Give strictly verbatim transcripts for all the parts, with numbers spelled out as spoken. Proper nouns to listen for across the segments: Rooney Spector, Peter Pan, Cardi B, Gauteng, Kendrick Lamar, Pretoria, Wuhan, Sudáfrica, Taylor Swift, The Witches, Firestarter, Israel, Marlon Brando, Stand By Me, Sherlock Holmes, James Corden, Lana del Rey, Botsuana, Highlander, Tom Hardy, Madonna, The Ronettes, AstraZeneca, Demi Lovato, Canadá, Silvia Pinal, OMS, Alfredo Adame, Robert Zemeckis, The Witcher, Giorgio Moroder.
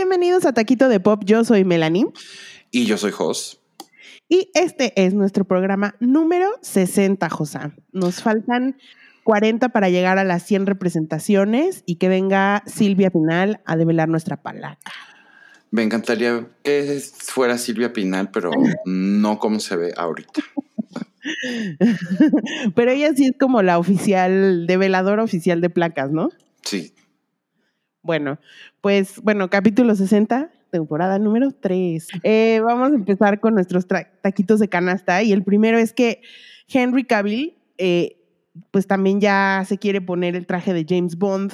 bienvenidos a Taquito de Pop. Yo soy Melanie. Y yo soy Jos. Y este es nuestro programa número sesenta, Josa. Nos faltan cuarenta para llegar a las cien representaciones y que venga Silvia Pinal a develar nuestra palaca. Me encantaría que fuera Silvia Pinal, pero no como se ve ahorita. Pero ella sí es como la oficial, develadora oficial de placas, ¿no? Sí. Bueno, pues, bueno, capítulo sesenta, temporada número tres. Eh, vamos a empezar con nuestros tra- taquitos de canasta. Y el primero es que Henry Cavill, eh, pues también ya se quiere poner el traje de James Bond.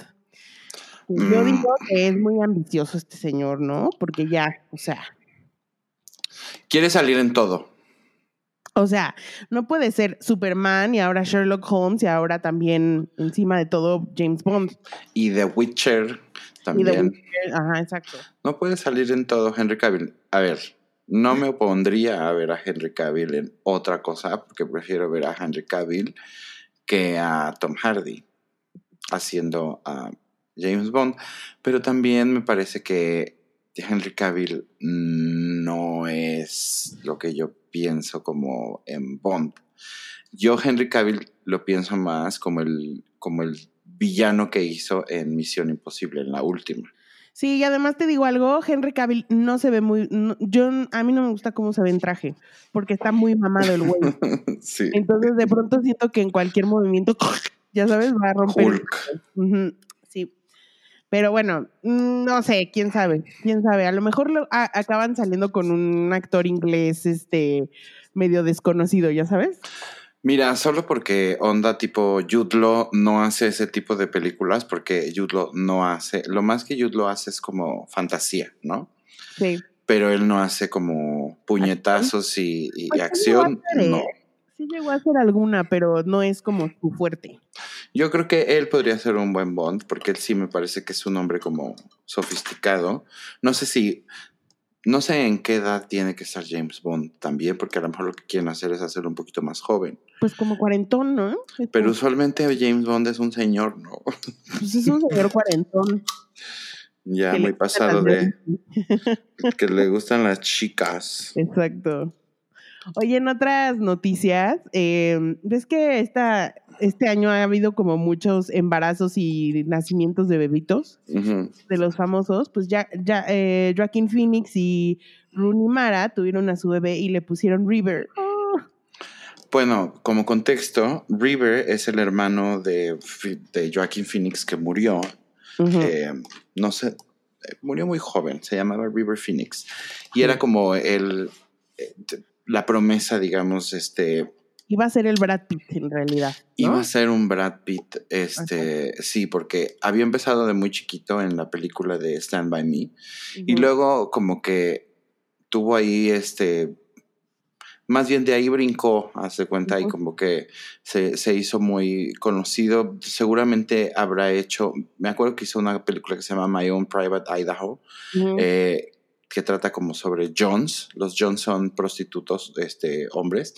Mm. Yo digo que es muy ambicioso este señor, ¿no? Porque ya, o sea... quiere salir en todo. O sea, no puede ser Superman y ahora Sherlock Holmes y ahora también, encima de todo, James Bond. Y The Witcher también. Y The Witcher, ajá, exacto. No puede salir en todo Henry Cavill. A ver, no me opondría a ver a Henry Cavill en otra cosa, porque prefiero ver a Henry Cavill que a Tom Hardy haciendo a James Bond. Pero también me parece que Henry Cavill no es lo que yo pienso como en Bond. Yo Henry Cavill lo pienso más como el, como el villano que hizo en Misión Imposible, en la última. Sí, y además te digo algo, Henry Cavill no se ve muy... No, yo, a mí no me gusta cómo se ve en traje, porque está muy mamado el güey. Sí. Entonces de pronto siento que en cualquier movimiento, ya sabes, va a romper. Hulk. Uh-huh. Sí. Pero bueno, no sé, quién sabe, quién sabe. A lo mejor lo, a, acaban saliendo con un actor inglés este medio desconocido, ¿ya sabes? Mira, solo porque onda tipo Jude Law no hace ese tipo de películas, porque Jude Law no hace... Lo más que Jude Law hace es como fantasía, ¿no? Sí. Pero él no hace como puñetazos y, y pues acción, sí hacer, no. Eh. Sí llegó a hacer alguna, pero no es como su fuerte. Yo creo que él podría ser un buen Bond, porque él sí me parece que es un hombre como sofisticado. No sé si, no sé en qué edad tiene que estar James Bond también, porque a lo mejor lo que quieren hacer es hacerlo un poquito más joven. Pues como cuarentón, ¿no? Pero usualmente James Bond es un señor, ¿no? Pues es un señor cuarentón. Ya, muy pasado de... que le gustan las chicas. Exacto. Oye, en otras noticias, eh, ¿ves que esta, este año ha habido como muchos embarazos y nacimientos de bebitos? Uh-huh. De los famosos, pues ya, ya eh, Joaquin Phoenix y Rooney Mara tuvieron a su bebé y le pusieron River. Oh. Bueno, como contexto, River es el hermano de, de Joaquin Phoenix que murió, uh-huh. eh, no sé, murió muy joven, se llamaba River Phoenix, y uh-huh. era como el... Eh, la promesa, digamos, este... Iba a ser el Brad Pitt, en realidad, ¿no? Iba a ser un Brad Pitt, este... Ajá. Sí, porque había empezado de muy chiquito en la película de Stand By Me. Uh-huh. Y luego como que tuvo ahí, este... Más bien de ahí brincó, hace cuenta, uh-huh. y como que se, se hizo muy conocido. Seguramente habrá hecho... Me acuerdo que hizo una película que se llama My Own Private Idaho, uh-huh. eh, que trata como sobre Jones. Los Jones son prostitutos, este, hombres.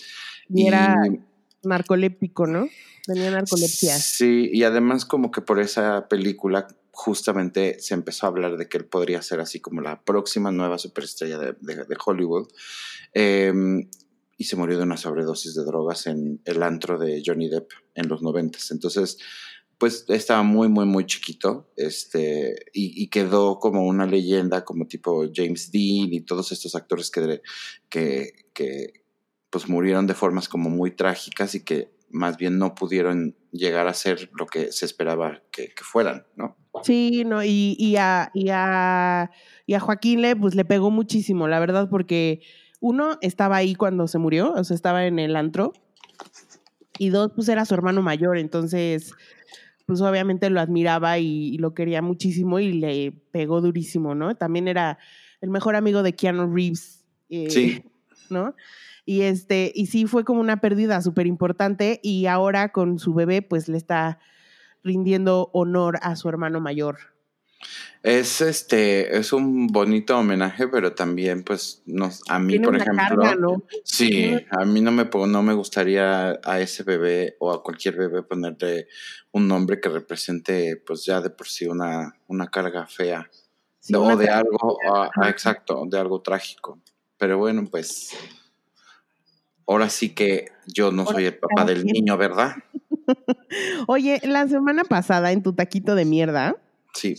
Y era y, narcoléptico, ¿no? Tenía narcolepsia. Sí, y además como que por esa película justamente se empezó a hablar de que él podría ser así como la próxima nueva superestrella de, de, de Hollywood. Eh, y se murió de una sobredosis de drogas en el antro de Johnny Depp en los noventas. Entonces... pues estaba muy, muy, muy chiquito, este, y, y quedó como una leyenda, como tipo James Dean y todos estos actores que, que, que pues murieron de formas como muy trágicas y que más bien no pudieron llegar a ser lo que se esperaba que, que fueran, ¿no? Sí, no, y, y, a, y, a, y a Joaquín le, pues, le pegó muchísimo, la verdad, porque uno, estaba ahí cuando se murió, o sea, estaba en el antro, y dos, pues era su hermano mayor, entonces... pues obviamente lo admiraba y, y lo quería muchísimo y le pegó durísimo, ¿no? También era el mejor amigo de Keanu Reeves, eh, sí, ¿no? Y este y sí fue como una pérdida súper importante y ahora con su bebé pues le está rindiendo honor a su hermano mayor. Es este es un bonito homenaje, pero también pues nos a mí tiene por una ejemplo carga, ¿no? Sí, a mí no me no me gustaría a ese bebé o a cualquier bebé ponerle un nombre que represente pues ya de por sí una, una carga fea. no, una de tra- algo, ah, ah, exacto, de algo trágico. Pero bueno, pues ahora sí que yo no soy el papá del niño, ¿verdad? Oye, la semana pasada en tu taquito de mierda, sí,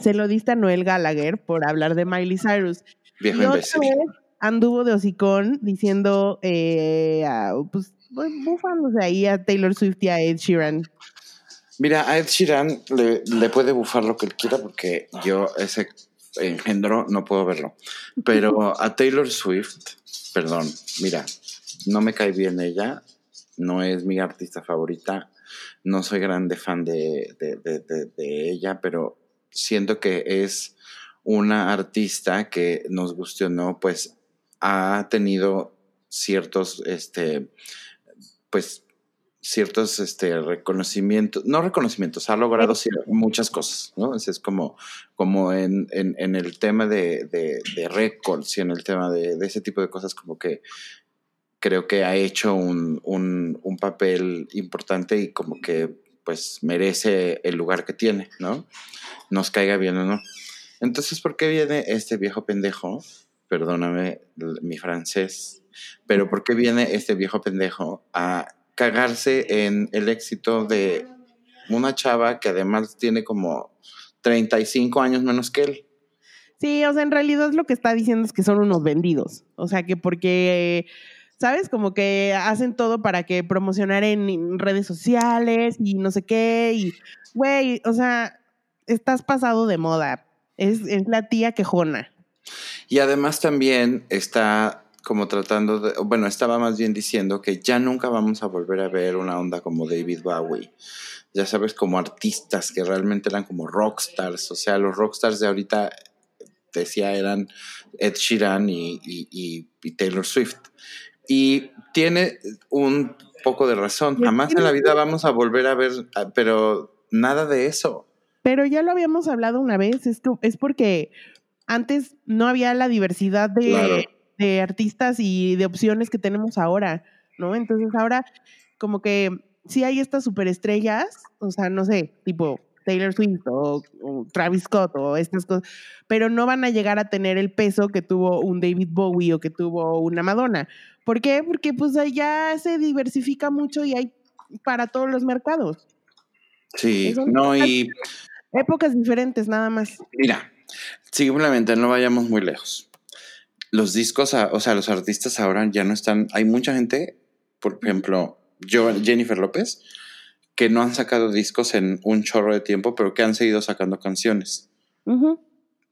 se lo diste a Noel Gallagher por hablar de Miley Cyrus. Viejo y imbécil. Otra vez anduvo de hocicón diciendo, eh, a, pues, bufándose ahí a Taylor Swift y a Ed Sheeran. Mira, a Ed Sheeran le, le puede bufar lo que él quiera porque yo ese engendro no puedo verlo. Pero a Taylor Swift, perdón, mira, no me cae bien ella, no es mi artista favorita, no soy grande fan de, de, de, de, de ella, pero siento que es una artista que, nos guste o no, pues ha tenido ciertos, este, pues ciertos este, reconocimientos, no reconocimientos, ha logrado sí. muchas cosas, ¿no? Entonces es como, como en, en, en el tema de, de, de récords y en el tema de, de ese tipo de cosas, como que creo que ha hecho un, un, un papel importante y como que pues merece el lugar que tiene, ¿no? Nos caiga bien o no. Entonces, ¿por qué viene este viejo pendejo? Perdóname mi francés, pero ¿por qué viene este viejo pendejo a cagarse en el éxito de una chava que además tiene como treinta y cinco años menos que él? Sí, o sea, en realidad lo que está diciendo es que son unos vendidos. O sea, que porque... ¿Sabes? Como que hacen todo para que promocionar en redes sociales y no sé qué. Y, güey, o sea, estás pasado de moda. Es, es la tía quejona. Y además también está como tratando de... Bueno, estaba más bien diciendo que ya nunca vamos a volver a ver una onda como David Bowie. Ya sabes, como artistas que realmente eran como rockstars. O sea, los rockstars de ahorita, decía, eran Ed Sheeran y, y, y, y Taylor Swift. Y tiene un poco de razón. Jamás en la vida vamos a volver a ver, pero nada de eso. Pero ya lo habíamos hablado una vez, es, que, es porque antes no había la diversidad de, claro. de artistas y de opciones que tenemos ahora, ¿no? Entonces ahora como que sí hay estas superestrellas, o sea, no sé, tipo Taylor Swift o, o Travis Scott o estas cosas, pero no van a llegar a tener el peso que tuvo un David Bowie o que tuvo una Madonna. ¿Por qué? Porque pues allá se diversifica mucho y hay para todos los mercados. Sí, no, y... épocas diferentes, nada más. Mira, simplemente no vayamos muy lejos. Los discos, o sea, los artistas ahora ya no están... Hay mucha gente, por ejemplo, yo, Jennifer López, que no han sacado discos en un chorro de tiempo, pero que han seguido sacando canciones. Uh-huh.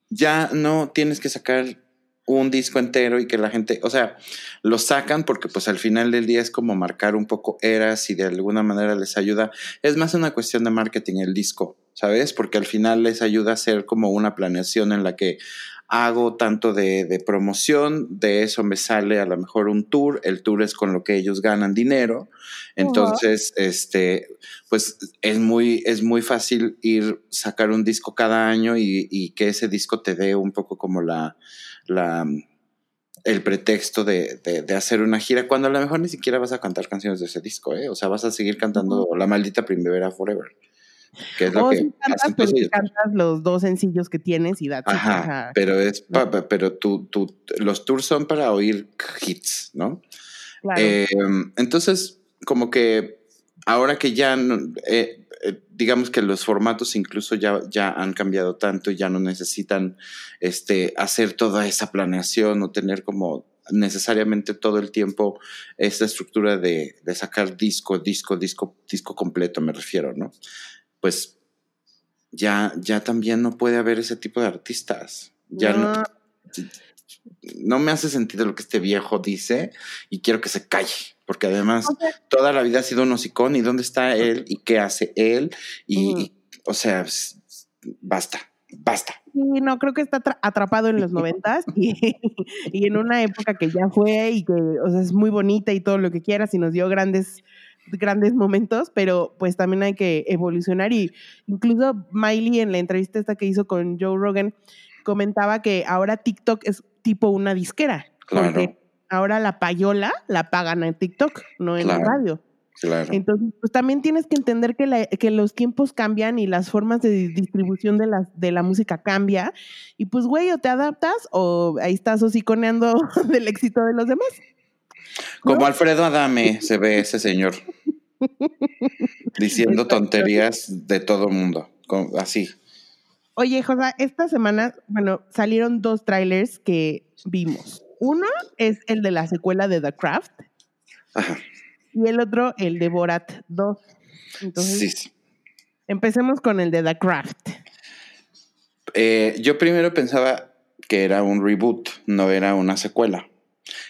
Ya no tienes que sacar un disco entero y que la gente, o sea, lo sacan porque pues al final del día es como marcar un poco eras y de alguna manera les ayuda. Es más una cuestión de marketing el disco, ¿sabes? Porque al final les ayuda a hacer como una planeación en la que hago tanto de, de promoción, de eso me sale a lo mejor un tour, el tour es con lo que ellos ganan dinero. Entonces, uh-huh. este, pues es muy, es muy fácil ir sacar un disco cada año y, y que ese disco te dé un poco como la, la el pretexto de, de, de hacer una gira, cuando a lo mejor ni siquiera vas a cantar canciones de ese disco, ¿eh? O sea, vas a seguir cantando La Maldita Primavera Forever. Que es lo oh, que sí cantas, pero ellos. Cantas los dos sencillos que tienes y date. Ajá, ajá. Pero es pa, pa, pero tú, tú, los tours son para oír hits, ¿no? Claro. Eh, entonces, como que ahora que ya, eh, eh, digamos que los formatos incluso ya, ya han cambiado tanto y ya no necesitan este, hacer toda esa planeación o tener como necesariamente todo el tiempo esta estructura de, de sacar disco, disco, disco, disco completo, me refiero, ¿no? Pues ya, ya también no puede haber ese tipo de artistas. Ya no. No, no me hace sentido lo que este viejo dice y quiero que se calle, porque además okay. toda la vida ha sido un hocicón y dónde está él y qué hace él y, mm. y o sea, basta, basta. Sí, no, creo que está tra- atrapado en los noventas y, y en una época que ya fue y que, o sea, es muy bonita y todo lo que quieras y nos dio grandes... grandes momentos, pero pues también hay que evolucionar y incluso Miley en la entrevista esta que hizo con Joe Rogan comentaba que ahora TikTok es tipo una disquera. Claro. Porque ahora la payola la pagan en TikTok, no en claro. la radio. Claro. Entonces, pues también tienes que entender que, la, que los tiempos cambian y las formas de distribución de la, de la música cambia. Y pues, güey, o te adaptas o ahí estás hociconeando del éxito de los demás, ¿no? Como Alfredo Adame se ve ese señor diciendo tonterías de todo mundo, así. Oye, José, esta semana, bueno, salieron dos trailers que vimos. Uno es el de la secuela de The Craft. Ajá. Y el otro, el de Borat dos. Entonces, sí, sí. Empecemos con el de The Craft. Eh, yo primero pensaba que era un reboot, no era una secuela.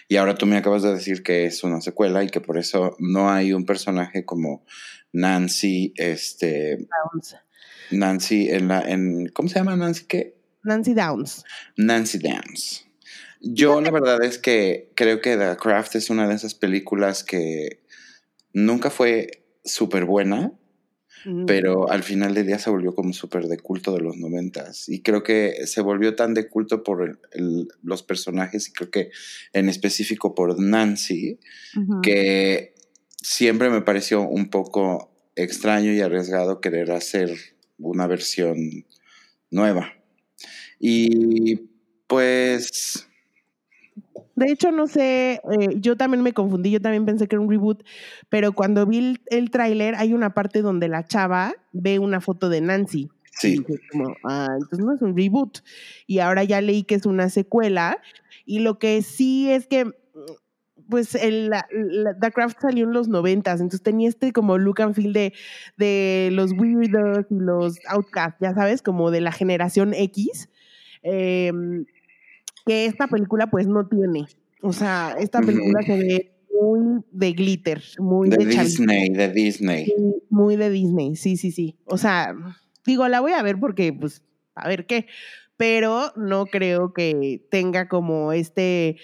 Y ahora tú me acabas de decir que es una secuela y que por eso no hay un personaje como Nancy, este... Downs. Nancy en la... En, ¿cómo se llama Nancy qué? Nancy Downs. Nancy Downs. Yo la verdad es que creo que The Craft es una de esas películas que nunca fue súper buena, mm. pero al final del día se volvió como súper de culto de los noventas. Y creo que se volvió tan de culto por el, el, los personajes, y creo que en específico por Nancy, uh-huh. que siempre me pareció un poco extraño y arriesgado querer hacer una versión nueva. Y pues... De hecho, no sé, eh, yo también me confundí, yo también pensé que era un reboot, pero cuando vi el, el tráiler hay una parte donde la chava ve una foto de Nancy. Sí. Y dije como, ah, entonces no es un reboot. Y ahora ya leí que es una secuela, y lo que sí es que, pues, el, la, la, The Craft salió en los noventas, entonces tenía este como look and feel de, de los weirdos y los outcasts, ya sabes, como de la generación X, eh... que esta película pues no tiene. O sea, esta película mm. se ve muy de glitter, muy de, de Disney, de Disney. Sí, muy de Disney, sí, sí, sí. O sea, digo, la voy a ver porque, pues, a ver qué. Pero no creo que tenga como este,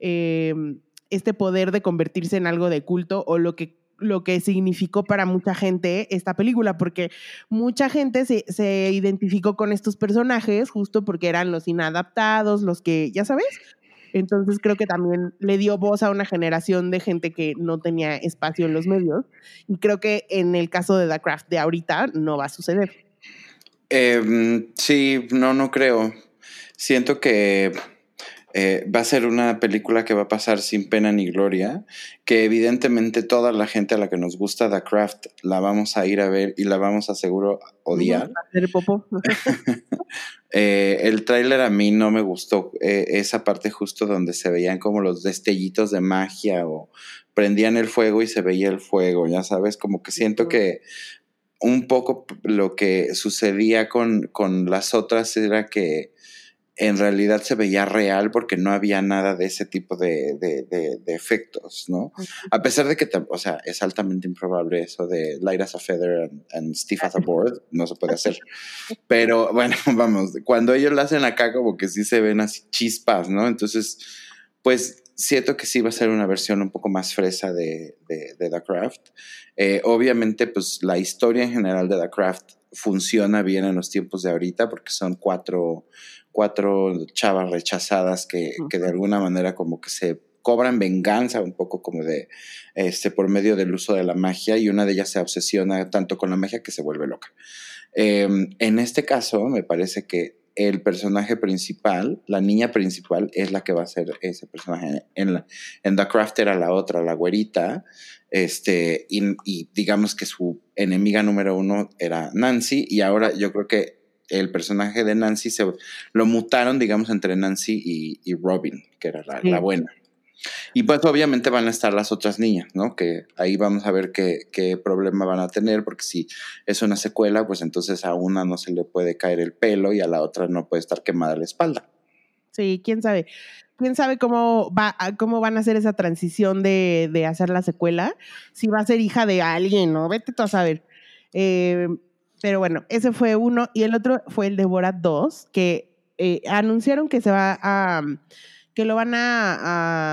eh, este poder de convertirse en algo de culto o lo que, lo que significó para mucha gente esta película, porque mucha gente se, se identificó con estos personajes justo porque eran los inadaptados, los que, ya sabes, entonces creo que también le dio voz a una generación de gente que no tenía espacio en los medios, y creo que en el caso de The Craft de ahorita no va a suceder. Eh, sí, no, no creo. Siento que... Eh, va a ser una película que va a pasar sin pena ni gloria, que evidentemente toda la gente a la que nos gusta The Craft la vamos a ir a ver y la vamos a seguro odiar. eh, el tráiler a mí no me gustó, eh, esa parte justo donde se veían como los destellitos de magia o prendían el fuego y se veía el fuego, ya sabes, como que siento que un poco lo que sucedía con, con las otras era que en realidad se veía real porque no había nada de ese tipo de, de, de, de efectos, ¿no? Uh-huh. A pesar de que, o sea, es altamente improbable eso de light as a feather and, and stiff as a board, no se puede hacer. Pero, bueno, vamos, cuando ellos la hacen acá como que sí se ven así chispas, ¿no? Entonces, pues, siento que sí va a ser una versión un poco más fresa de, de, de The Craft. Eh, obviamente, pues, la historia en general de The Craft funciona bien en los tiempos de ahorita porque son cuatro... cuatro chavas rechazadas que, uh-huh. que de alguna manera como que se cobran venganza un poco como de este por medio del uso de la magia, y una de ellas se obsesiona tanto con la magia que se vuelve loca. Eh, en este caso me parece que el personaje principal, la niña principal, es la que va a ser ese personaje. En, la, en The Craft era la otra, la güerita, este, y, y digamos que su enemiga número uno era Nancy, y ahora yo creo que el personaje de Nancy se lo mutaron, digamos, entre Nancy y, y Robin, que era la, sí. la buena. Y pues obviamente van a estar las otras niñas, ¿no? Que ahí vamos a ver qué, qué problema van a tener, porque si es una secuela, pues entonces a una no se le puede caer el pelo y a la otra no puede estar quemada la espalda. Sí, quién sabe. ¿Quién sabe cómo va, cómo van a hacer esa transición de, de hacer la secuela? Si va a ser hija de alguien, ¿no? Vete tú a saber. Eh... Pero bueno, ese fue uno. Y el otro fue el de Borat dos, que eh, anunciaron que se va a... Um, que lo van a,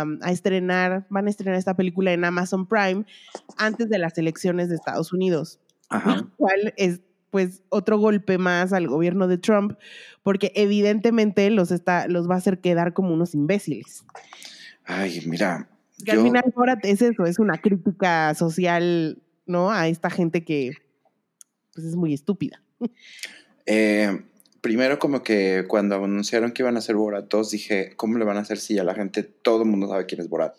a, a estrenar, van a estrenar esta película en Amazon Prime antes de las elecciones de Estados Unidos. Ajá. Lo cual es, pues, otro golpe más al gobierno de Trump, porque evidentemente los, está, los va a hacer quedar como unos imbéciles. Ay, mira, Que yo, al final Borat es eso, es una crítica social, ¿no? A esta gente que pues es muy estúpida. Eh, primero, como que cuando anunciaron que iban a hacer Borat dos, dije, ¿cómo le van a hacer si a la gente todo el mundo sabe quién es Borat?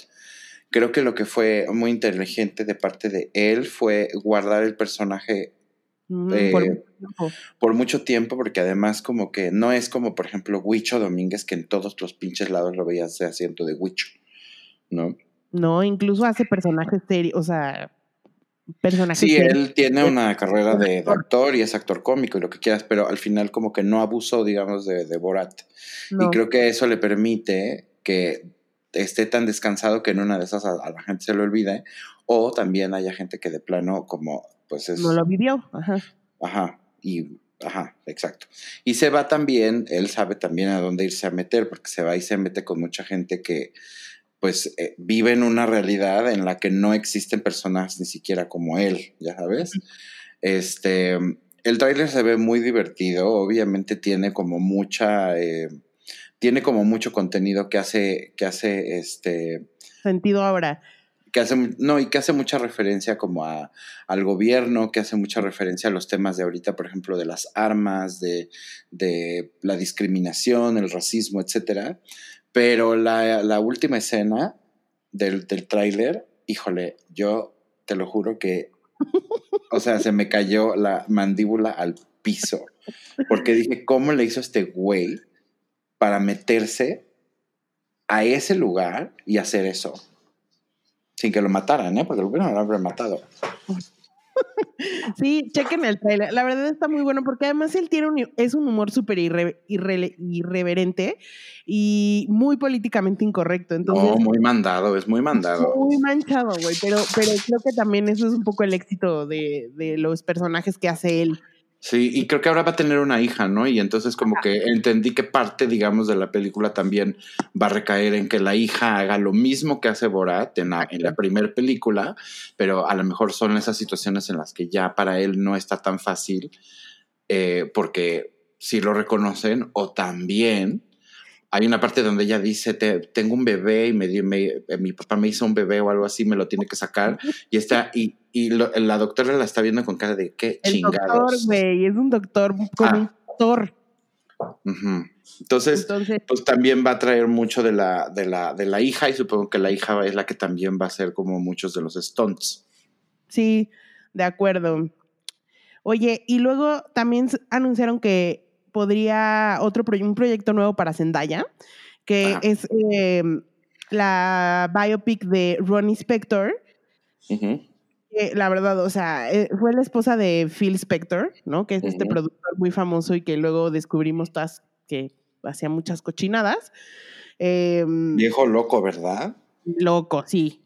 Creo que lo que fue muy inteligente de parte de él fue guardar el personaje mm, eh, por, mucho por mucho tiempo, porque además como que no es como, por ejemplo, Huicho Domínguez, que en todos los pinches lados lo veías haciendo de Huicho, ¿no? No, incluso hace personajes serios, o sea, personajes sí, serios. Él tiene una carrera de, de actor y es actor cómico y lo que quieras, pero al final como que no abusó, digamos, de, de Borat. No. Y creo que eso le permite que esté tan descansado que en una de esas a, a la gente se lo olvide, o también haya gente que de plano como pues es, no lo vivió, ajá, ajá y ajá, exacto, y se va también, él sabe también a dónde irse a meter, porque se va y se mete con mucha gente que pues eh, vive en una realidad en la que no existen personas ni siquiera como él, ya sabes. Este, el tráiler se ve muy divertido, obviamente tiene como mucha eh, tiene como mucho contenido que hace, que hace este... sentido ahora. Que hace, no, y que hace mucha referencia como a, al gobierno, que hace mucha referencia a los temas de ahorita, por ejemplo, de las armas, de, de la discriminación, el racismo, etcétera. Pero la, la última escena del, del tráiler, híjole, yo te lo juro que... o sea, se me cayó la mandíbula al piso. Porque dije, ¿cómo le hizo este güey para meterse a ese lugar y hacer eso? Sin que lo mataran, ¿eh? Porque lo hubieran matado. Sí, chequen el trailer. La verdad está muy bueno porque además él tiene un, es un humor súper irre, irre, irreverente y muy políticamente incorrecto. Entonces, no, muy mandado, es muy mandado. Muy manchado, güey. Pero, pero creo que también eso es un poco el éxito de, de los personajes que hace él. Sí, y creo que ahora va a tener una hija, ¿no? Y entonces como que entendí que parte, digamos, de la película también va a recaer en que la hija haga lo mismo que hace Borat en la, en la primera película, pero a lo mejor son esas situaciones en las que ya para él no está tan fácil, eh, porque si lo reconocen, o también hay una parte donde ella dice, Te, tengo un bebé y me, me, mi papá me hizo un bebé o algo así, me lo tiene que sacar, y está... Y, Y lo, la doctora la está viendo con cara de qué el chingados. El doctor, güey, es un doctor con ah. un doctor. Uh-huh. Entonces, Entonces, pues también va a traer mucho de la, de la, de la hija, y supongo que la hija es la que también va a hacer como muchos de los stunts. Sí, de acuerdo. Oye, y luego también anunciaron que podría otro proye- un proyecto nuevo para Zendaya, que ah. es eh, la biopic de Rooney Spector. Uh-huh. La verdad, o sea, fue la esposa de Phil Spector, ¿no? Que es este uh-huh. productor muy famoso y que luego descubrimos todas que hacía muchas cochinadas. Eh, Viejo loco, ¿verdad? Loco, sí.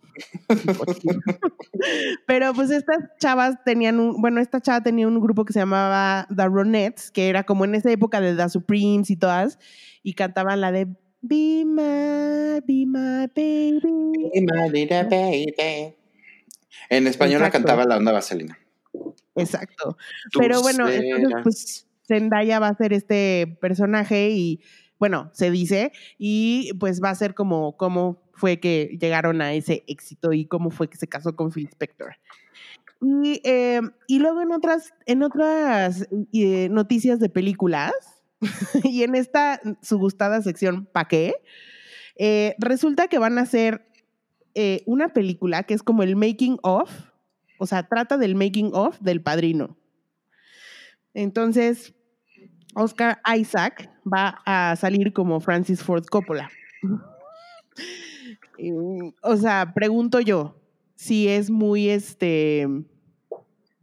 Pero pues estas chavas tenían un... Bueno, esta chava tenía un grupo que se llamaba The Ronettes, que era como en esa época de The Supremes y todas, y cantaban la de Be My, Be My Baby. Be My Little Baby. En español Exacto. la cantaba la onda vaselina. Exacto. Tú Pero bueno, serás. Entonces pues Zendaya va a ser este personaje y, bueno, se dice, y pues va a ser como cómo fue que llegaron a ese éxito y cómo fue que se casó con Phil Spector. Y, eh, y luego en otras, en otras eh, noticias de películas, y en esta su gustada sección ¿Pa qué? Eh, resulta que van a hacer Eh, una película que es como el making of, o sea, trata del making of del Padrino. Entonces, Oscar Isaac va a salir como Francis Ford Coppola. eh, o sea, pregunto yo, si es muy, este,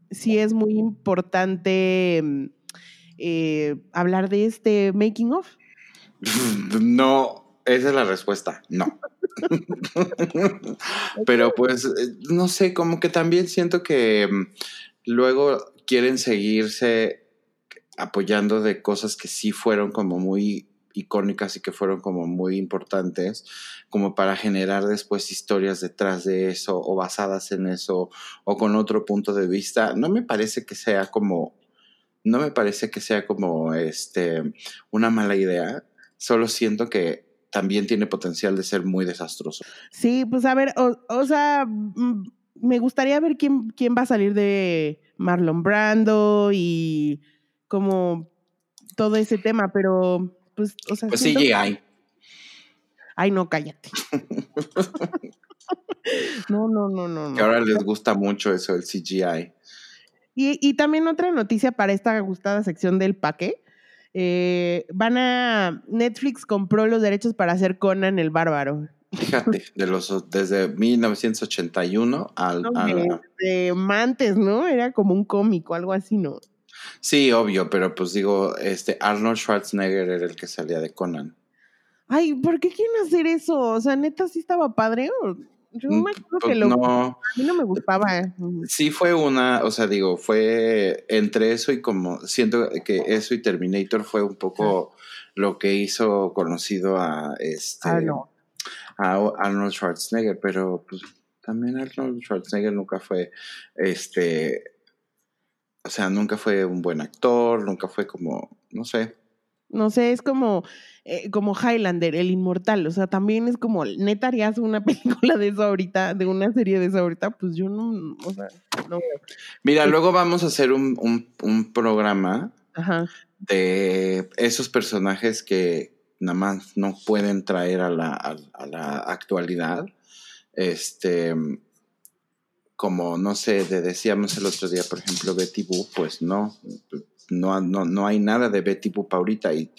si es muy importante eh, hablar de este making of. No, esa es la respuesta, no. Pero pues no sé, como que también siento que luego quieren seguirse apoyando de cosas que sí fueron como muy icónicas y que fueron como muy importantes, como para generar después historias detrás de eso o basadas en eso o con otro punto de vista. No me parece que sea como no me parece que sea como este una mala idea, solo siento que también tiene potencial de ser muy desastroso. Sí, pues a ver, o, o sea, me gustaría ver quién, quién va a salir de Marlon Brando y como todo ese tema, pero pues, o sea... Pues sí, C G I. Ay, no, cállate. No, no, no, no. Que ahora no. Les gusta mucho eso, el C G I. Y, y también otra noticia para esta gustada sección del paquete. Eh, van a... Netflix compró los derechos para hacer Conan el Bárbaro. Fíjate, de los, desde mil novecientos ochenta y uno al... No, al de Mantes, ¿no? Era como un cómic o algo así, ¿no? Sí, obvio, pero pues digo, este Arnold Schwarzenegger era el que salía de Conan. Ay, ¿por qué quieren hacer eso? O sea, ¿neta sí estaba padre? Yo me acuerdo pues que lo... No. A mí no me gustaba. Sí fue una, o sea, digo, fue entre eso y como... Siento que eso y Terminator fue un poco lo que hizo conocido a este... Ah, no. A Arnold Schwarzenegger, pero pues también Arnold Schwarzenegger nunca fue este... O sea, nunca fue un buen actor, nunca fue como... No sé. No sé, es como... Eh, como Highlander, el inmortal, o sea, también es como, neta harías una película de eso ahorita, de una serie de eso ahorita, pues yo no, o sea, no. Mira, sí. Luego vamos a hacer un, un, un programa. Ajá. De esos personajes que nada más no pueden traer a la, a, a la actualidad, este, como, no sé, de, decíamos el otro día, por ejemplo, Betty Boop, pues no, No, no, no hay nada de Betty Boop ahorita y,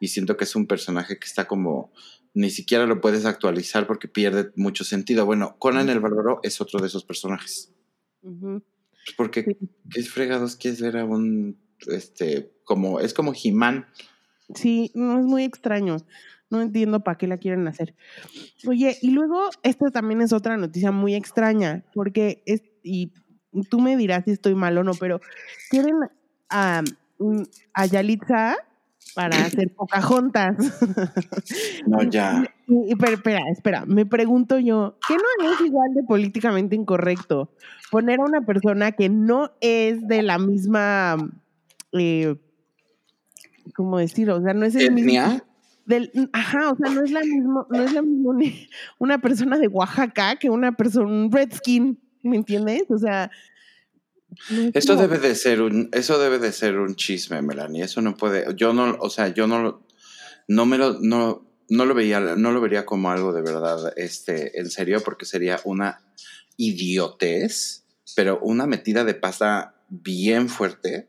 y siento que es un personaje que está como, ni siquiera lo puedes actualizar porque pierde mucho sentido. Bueno, Conan el Bárbaro es otro de esos personajes. Uh-huh. Porque sí. ¿Qué fregados quieres ver a un este como es como He-Man? Sí, no, es muy extraño. No entiendo para qué la quieren hacer. Oye, y luego esta también es otra noticia muy extraña, porque es, y tú me dirás si estoy mal o no, pero quieren A, a Yalitza para hacer Pocahontas. No, ya. Pero, espera, espera, me pregunto yo, ¿qué no es igual de políticamente incorrecto? Poner a una persona que no es de la misma, eh, ¿cómo decirlo? O sea, no es el ¿etnia? Mismo... Del, ajá, o sea, no es la misma, no es la misma una persona de Oaxaca que una persona, un redskin, ¿me entiendes? O sea... Esto debe de ser un, eso debe de ser un chisme, Melanie. Eso no puede, yo no, o sea, yo no, no me lo, no, no lo veía, no lo vería como algo de verdad, este, en serio, porque sería una idiotez, pero una metida de pata bien fuerte.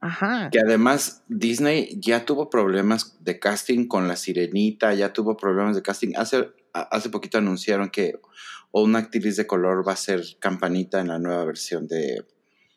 Ajá. Que además Disney ya tuvo problemas de casting con La Sirenita, ya tuvo problemas de casting. Hace, hace poquito anunciaron que una actriz de color va a ser Campanita en la nueva versión de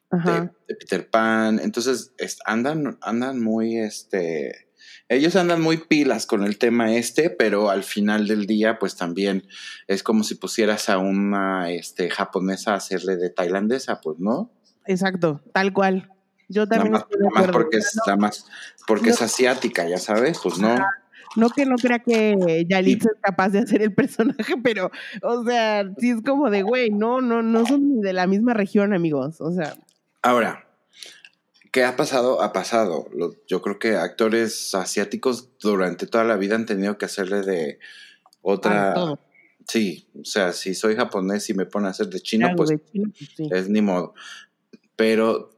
De, de Peter Pan. Entonces es, andan, andan muy este, ellos andan muy pilas con el tema este, pero al final del día pues también es como si pusieras a una este, japonesa a hacerle de tailandesa, pues no. Exacto, tal cual. Yo también nada más, nada más porque es, nada más porque no. Es asiática, ya sabes, pues no. Ah. No que no crea que Yalitza es capaz de hacer el personaje, pero, o sea, sí es como de, güey, no, no, no son ni de la misma región, amigos, o sea. Ahora, ¿qué ha pasado? Ha pasado. Lo, yo creo que actores asiáticos durante toda la vida han tenido que hacerle de otra... Ah, sí, o sea, si soy japonés y me pone a hacer de chino, claro, pues de chino, sí. Es ni modo. Pero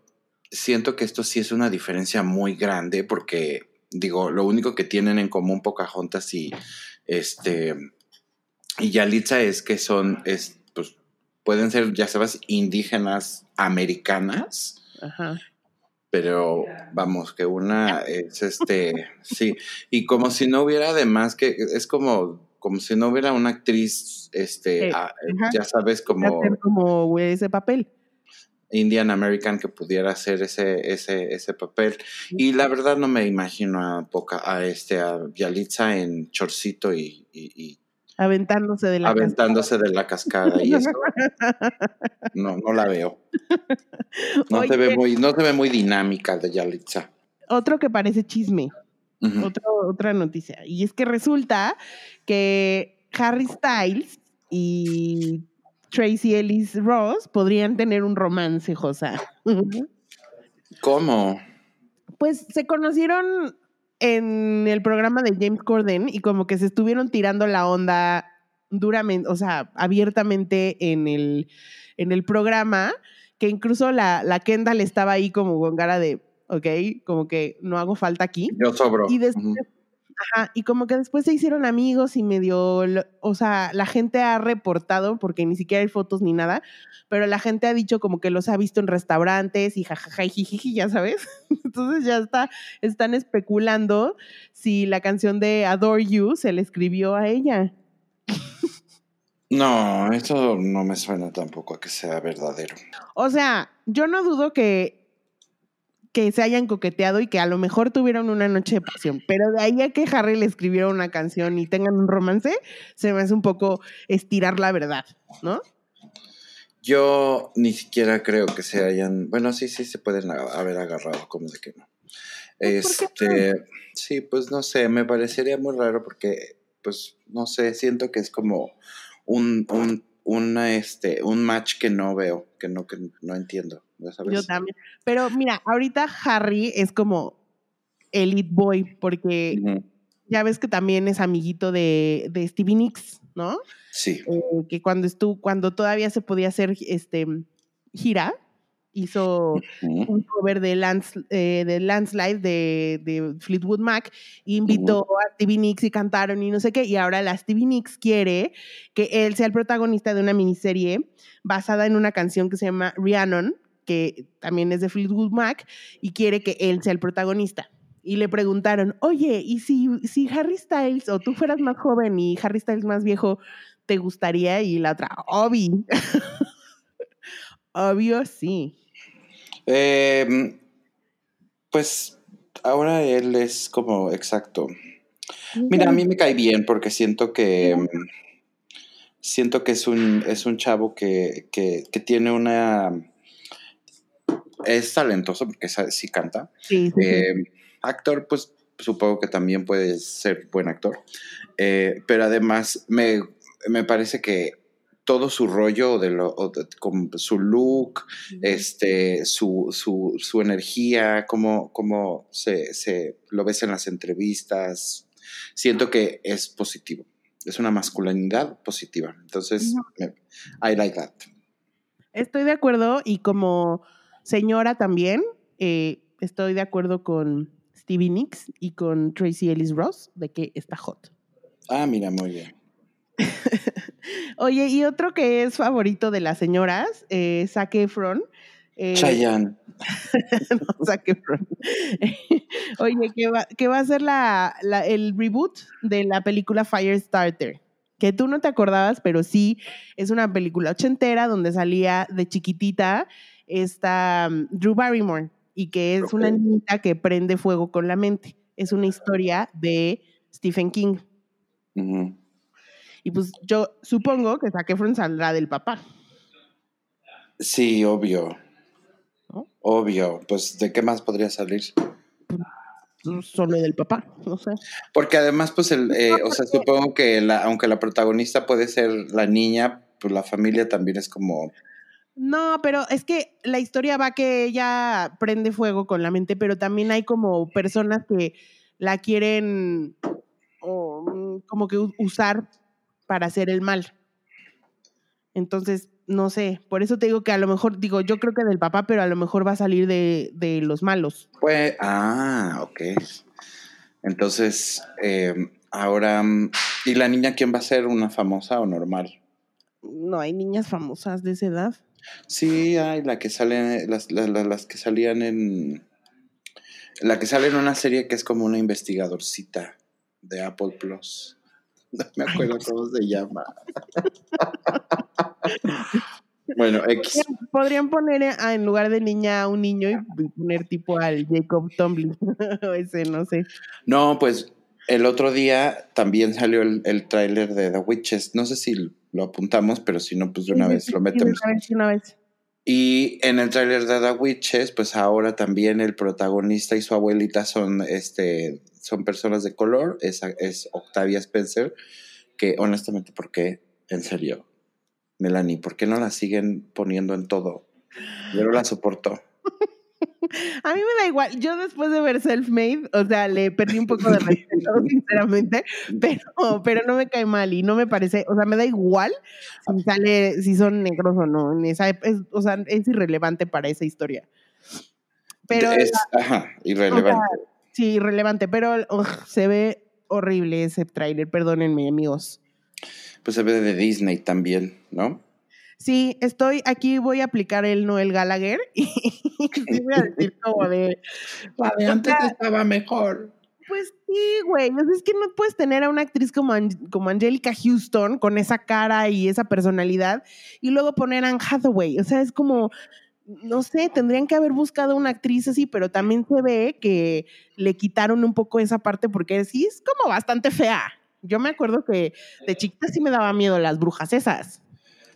siento que esto sí es una diferencia muy grande porque... Digo, lo único que tienen en común Pocahontas y este y Yalitza es que son, es, pues, pueden ser, ya sabes, indígenas americanas. Ajá. Pero vamos, que una es este, sí, y como si no hubiera además que es como, como si no hubiera una actriz, este, a, ya sabes, como como ese papel. Indian American que pudiera hacer ese ese ese papel y la verdad no me imagino a poca a este a Yalitza en chorcito y, y, y aventándose de la aventándose cascada. de la cascada y eso no no la veo no Oye, se ve muy no se ve muy dinámica de Yalitza. Otro que parece chisme. Uh-huh. Otra otra noticia y es que resulta que Harry Styles y Tracy Ellis Ross podrían tener un romance, Josa. ¿Cómo? Pues se conocieron en el programa de James Corden y como que se estuvieron tirando la onda duramente, o sea, abiertamente en el, en el programa, que incluso la, la Kendall estaba ahí como con cara de, ok, como que no hago falta aquí. Yo sobro. Y después... Uh-huh. Ajá, y como que después se hicieron amigos y medio, o sea, la gente ha reportado, porque ni siquiera hay fotos ni nada, pero la gente ha dicho como que los ha visto en restaurantes y jajaja y jijiji, ya sabes. Entonces ya está, están especulando si la canción de Adore You se le escribió a ella. No, esto no me suena tampoco a que sea verdadero. O sea, yo no dudo que que se hayan coqueteado y que a lo mejor tuvieron una noche de pasión, pero de ahí a que Harry le escribiera una canción y tengan un romance, se me hace un poco estirar la verdad, ¿no? Yo ni siquiera creo que se hayan... Bueno, sí, sí, se pueden haber agarrado, como de que no. Pues este, no. Sí, pues no sé, me parecería muy raro porque, pues, no sé, siento que es como un, un, una, este, un match que no veo, que no, que no entiendo. Yo también. Pero mira, ahorita Harry es como elite boy, porque uh-huh. ya ves que también es amiguito de, de Stevie Nicks, ¿no? Sí. Eh, que cuando estuvo, cuando todavía se podía hacer este gira, hizo uh-huh. un cover de, Lands, eh, de Landslide de, de Fleetwood Mac, e invitó uh-huh. a Stevie Nicks y cantaron y no sé qué, y ahora la Stevie Nicks quiere que él sea el protagonista de una miniserie basada en una canción que se llama Rhiannon, que también es de Fleetwood Mac, y quiere que él sea el protagonista. Y le preguntaron, oye, ¿y si, si Harry Styles, o tú fueras más joven y Harry Styles más viejo, te gustaría? Y la otra, obvio. Obvio, sí. Eh, pues ahora él es como, exacto. Mira, a mí me cae bien porque siento que... Siento que es un, es un chavo que, que, que tiene una... Es talentoso porque sí canta. Sí, sí, eh, sí. Actor, pues supongo que también puede ser buen actor. Eh, pero además me, me parece que todo su rollo, de lo, de, con su look, sí. este, su, su, su energía, cómo, cómo se, se lo ves en las entrevistas, siento que es positivo. Es una masculinidad positiva. Entonces, sí. I like that. Estoy de acuerdo y como... Señora también, eh, estoy de acuerdo con Stevie Nicks y con Tracee Ellis Ross de que está hot. Ah, mira, muy bien. Oye, y otro que es favorito de las señoras, eh, Zac Efron. Eh, Chayanne. No, Zac Efron. Oye, que va, que va a ser la, la, el reboot de la película Firestarter, que tú no te acordabas, pero sí es una película ochentera donde salía de chiquitita está Drew Barrymore y que es una niñita que prende fuego con la mente. Es una historia de Stephen King. Uh-huh. Y pues yo supongo que Zac Efron saldrá del papá. Sí, obvio. ¿No? Obvio. Pues, ¿de qué más podría salir? Solo del papá, no sé. Porque además, pues, el, eh, o sea, supongo que la, aunque la protagonista puede ser la niña, pues la familia también es como... No, pero es que la historia va que ella prende fuego con la mente, pero también hay como personas que la quieren o, como que usar para hacer el mal. Entonces, no sé, por eso te digo que a lo mejor, digo, yo creo que del papá, pero a lo mejor va a salir de, de los malos. Pues, ah, ok. Entonces, eh, ahora, ¿y la niña quién va a ser? ¿Una famosa o normal? No, hay niñas famosas de esa edad. Sí, hay la que salen, las, las, las que salían en. La que sale en una serie que es como una investigadorcita de Apple Plus. No me acuerdo Ay, no. cómo se llama. Bueno, X. Podrían poner a, en lugar de niña a un niño y poner tipo al Jacob Tumblr. Ese, no sé. No, pues el otro día también salió el, el tráiler de The Witches. No sé si lo apuntamos, pero si no, pues de una sí, vez sí, lo metemos. Una vez, una vez. Y en el tráiler de The Witches, pues ahora también el protagonista y su abuelita son este son personas de color. Es, es Octavia Spencer, que honestamente, ¿por qué? En serio, Melanie, ¿por qué no la siguen poniendo en todo? Yo no la soporto. A mí me da igual. Yo después de ver Self-Made, o sea, le perdí un poco de respeto, sinceramente, pero, pero no me cae mal y no me parece, o sea, me da igual si sale, si son negros o no. En esa, es, o sea, es irrelevante para esa historia. Pero es, la, ajá, irrelevante. O sea, sí, irrelevante, pero oh, se ve horrible ese tráiler, perdónenme, amigos. Pues se ve de Disney también, ¿no? Sí, estoy aquí, voy a aplicar el Noel Gallagher y sí voy a decir como de... La de antes estaba mejor. Pues sí, güey, pues es que no puedes tener a una actriz como, Ang- como Angélica Houston con esa cara y esa personalidad y luego poner a Anne Hathaway, o sea, es como... No sé, tendrían que haber buscado una actriz así, pero también se ve que le quitaron un poco esa parte porque sí es como bastante fea. Yo me acuerdo que de chiquita sí me daba miedo las brujas esas.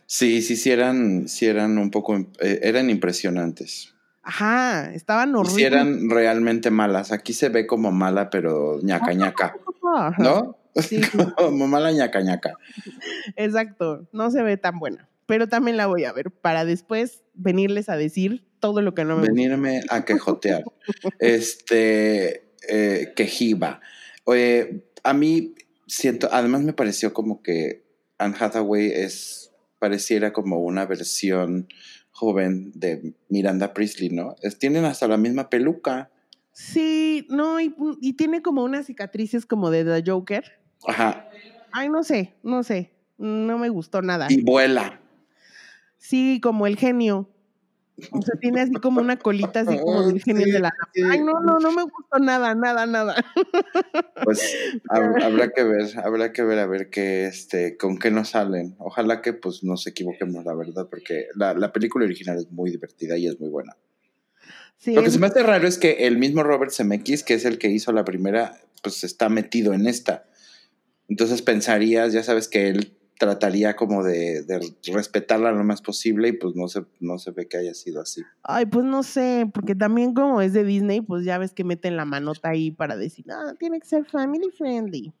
Sí, sí, sí eran, sí eran un poco, eh, eran impresionantes. Ajá, estaban horribles. Sí eran realmente malas. Aquí se ve como mala, pero ñaca ñaca, ¿no? Sí. Como mala ñaca ñaca. Exacto, no se ve tan buena. Pero también la voy a ver para después venirles a decir todo lo que no me Venirme gusta. A quejotear. este, eh, quejiba. Oye, a mí siento, además me pareció como que Anne Hathaway es, pareciera como una versión joven de Miranda Priestley, ¿no? Es, tienen hasta la misma peluca. Sí, no, y, y tiene como unas cicatrices como de The Joker. Ajá. Ay, no sé, no sé. No me gustó nada. Y vuela. Sí, como el genio. O sea, tiene así como una colita así como del genio sí, de la... Ay, no, no, no me gustó nada, nada, nada. Pues habrá que ver, habrá que ver a ver qué, este, con qué nos salen. Ojalá que pues nos equivoquemos, la verdad, porque la, la película original es muy divertida y es muy buena. Sí, Lo que es... se me hace raro es que el mismo Robert Zemeckis, que es el que hizo la primera, pues está metido en esta. Entonces pensarías, ya sabes que él... trataría como de, de respetarla lo más posible y pues no se, no se ve que haya sido así. Ay, pues no sé, porque también como es de Disney, pues ya ves que meten la manota ahí para decir, ah, tiene que ser family friendly.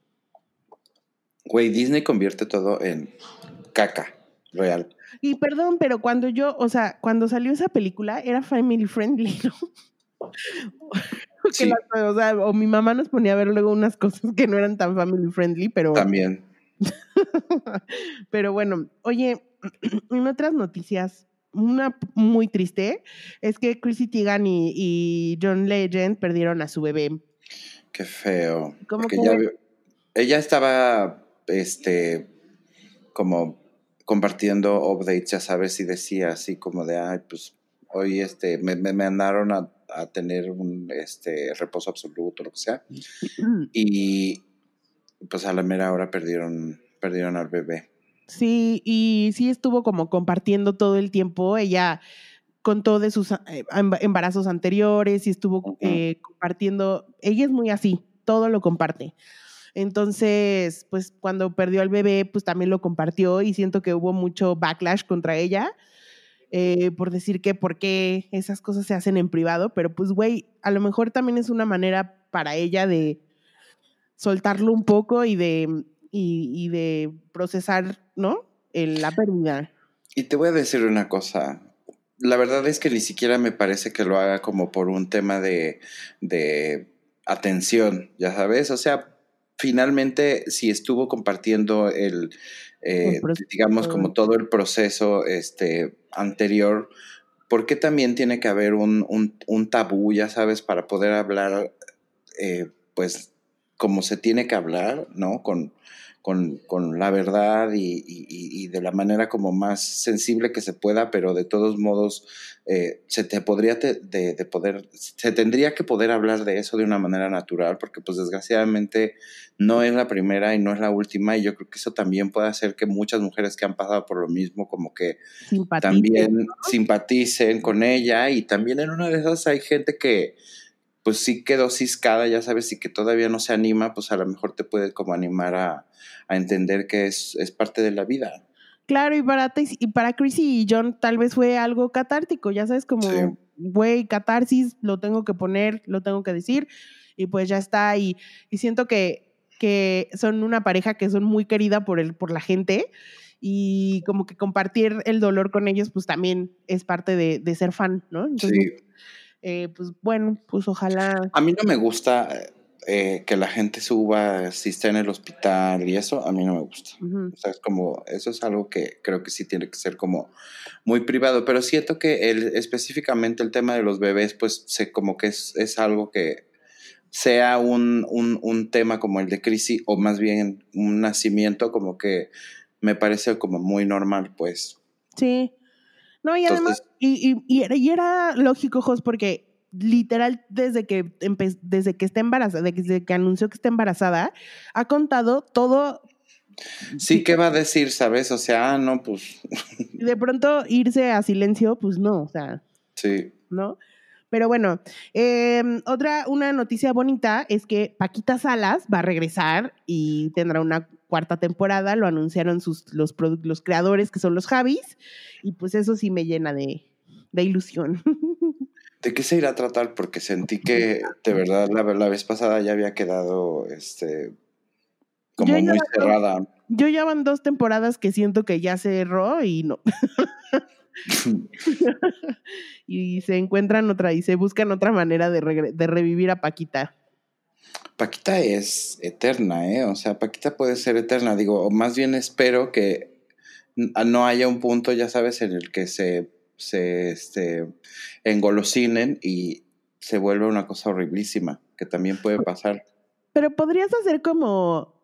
Güey, Disney convierte todo en caca, real. Y perdón, pero cuando yo, o sea, cuando salió esa película era family friendly, ¿no? Sí. La, o sea, o mi mamá nos ponía a ver luego unas cosas que no eran tan family friendly, pero... También. Pero bueno, oye, en otras noticias, una muy triste es que Chrissy Teigen y, y John Legend perdieron a su bebé. Qué feo. ¿Cómo que ella, ella estaba, este, como compartiendo updates, ya sabes, y decía así como de, ay, pues hoy este me me mandaron a, a tener un este reposo absoluto, lo que sea, y pues a la mera hora perdieron, perdieron al bebé. Sí, y sí estuvo como compartiendo todo el tiempo. Ella contó de sus embarazos anteriores y estuvo uh-huh. eh, compartiendo. Ella es muy así, todo lo comparte. Entonces, pues cuando perdió al bebé, pues también lo compartió y siento que hubo mucho backlash contra ella eh, por decir que por qué esas cosas se hacen en privado. Pero pues, güey, a lo mejor también es una manera para ella de... soltarlo un poco y de y, y de procesar, ¿no? El, la pérdida. Y te voy a decir una cosa. La verdad es que ni siquiera me parece que lo haga como por un tema de, de atención, ya sabes. O sea, finalmente si estuvo compartiendo el, eh, el digamos como todo el proceso este, anterior, ¿por qué también tiene que haber un, un, un tabú, ya sabes, para poder hablar, eh, pues como se tiene que hablar, ¿no? Con, con, con la verdad y, y, y de la manera como más sensible que se pueda, pero de todos modos eh, se te podría te, de, de poder, se tendría que poder hablar de eso de una manera natural, porque pues desgraciadamente no es la primera y no es la última, y yo creo que eso también puede hacer que muchas mujeres que han pasado por lo mismo como que simpaticen, también ¿no? simpaticen con ella, y también en una de esas hay gente que pues sí quedó ciscada, ya sabes, y que todavía no se anima, pues a lo mejor te puede como animar a, a entender que es, es parte de la vida. Claro, y para, y para Chrissy y John tal vez fue algo catártico, ya sabes, como, güey, sí. Catarsis, lo tengo que poner, lo tengo que decir, y pues ya está, y, y siento que, que son una pareja que son muy querida por, el, por la gente, y como que compartir el dolor con ellos, pues también es parte de, de ser fan, ¿no? Entonces, sí. eh, pues bueno, pues ojalá. A mí no me gusta eh, que la gente suba si está en el hospital y eso, a mí no me gusta. Uh-huh. O sea, es como, eso es algo que creo que sí tiene que ser como muy privado, pero siento que el, específicamente el tema de los bebés, pues se, como que es, es algo que sea un, un, un tema como el de crisis o más bien un nacimiento, como que me parece como muy normal, pues. Sí. No, y además, Entonces, y, y, y, era, y era lógico, Jos, porque literal desde que, empe- desde que está embarazada, desde que anunció que está embarazada, ha contado todo. Sí, ¿qué va a decir, sabes? O sea, ah, no, pues. De pronto irse a silencio, pues no, o sea. Sí. ¿No? Pero bueno, eh, otra, una noticia bonita es que Paquita Salas va a regresar y tendrá una cuarta temporada, lo anunciaron sus, los, los creadores, que son los Javis, y pues eso sí me llena de, de ilusión. ¿De qué se irá a tratar? Porque sentí que, de verdad, la, la vez pasada ya había quedado este como muy van, cerrada. Yo ya van dos temporadas que siento que ya cerró y no. Y se encuentran otra, y se buscan otra manera de, re, de revivir a Paquita. Paquita es eterna, ¿eh? O sea, Paquita puede ser eterna, digo, o más bien espero que no haya un punto, ya sabes, en el que se, se este, engolosinen y se vuelva una cosa horriblísima, que también puede pasar. Pero podrías hacer como,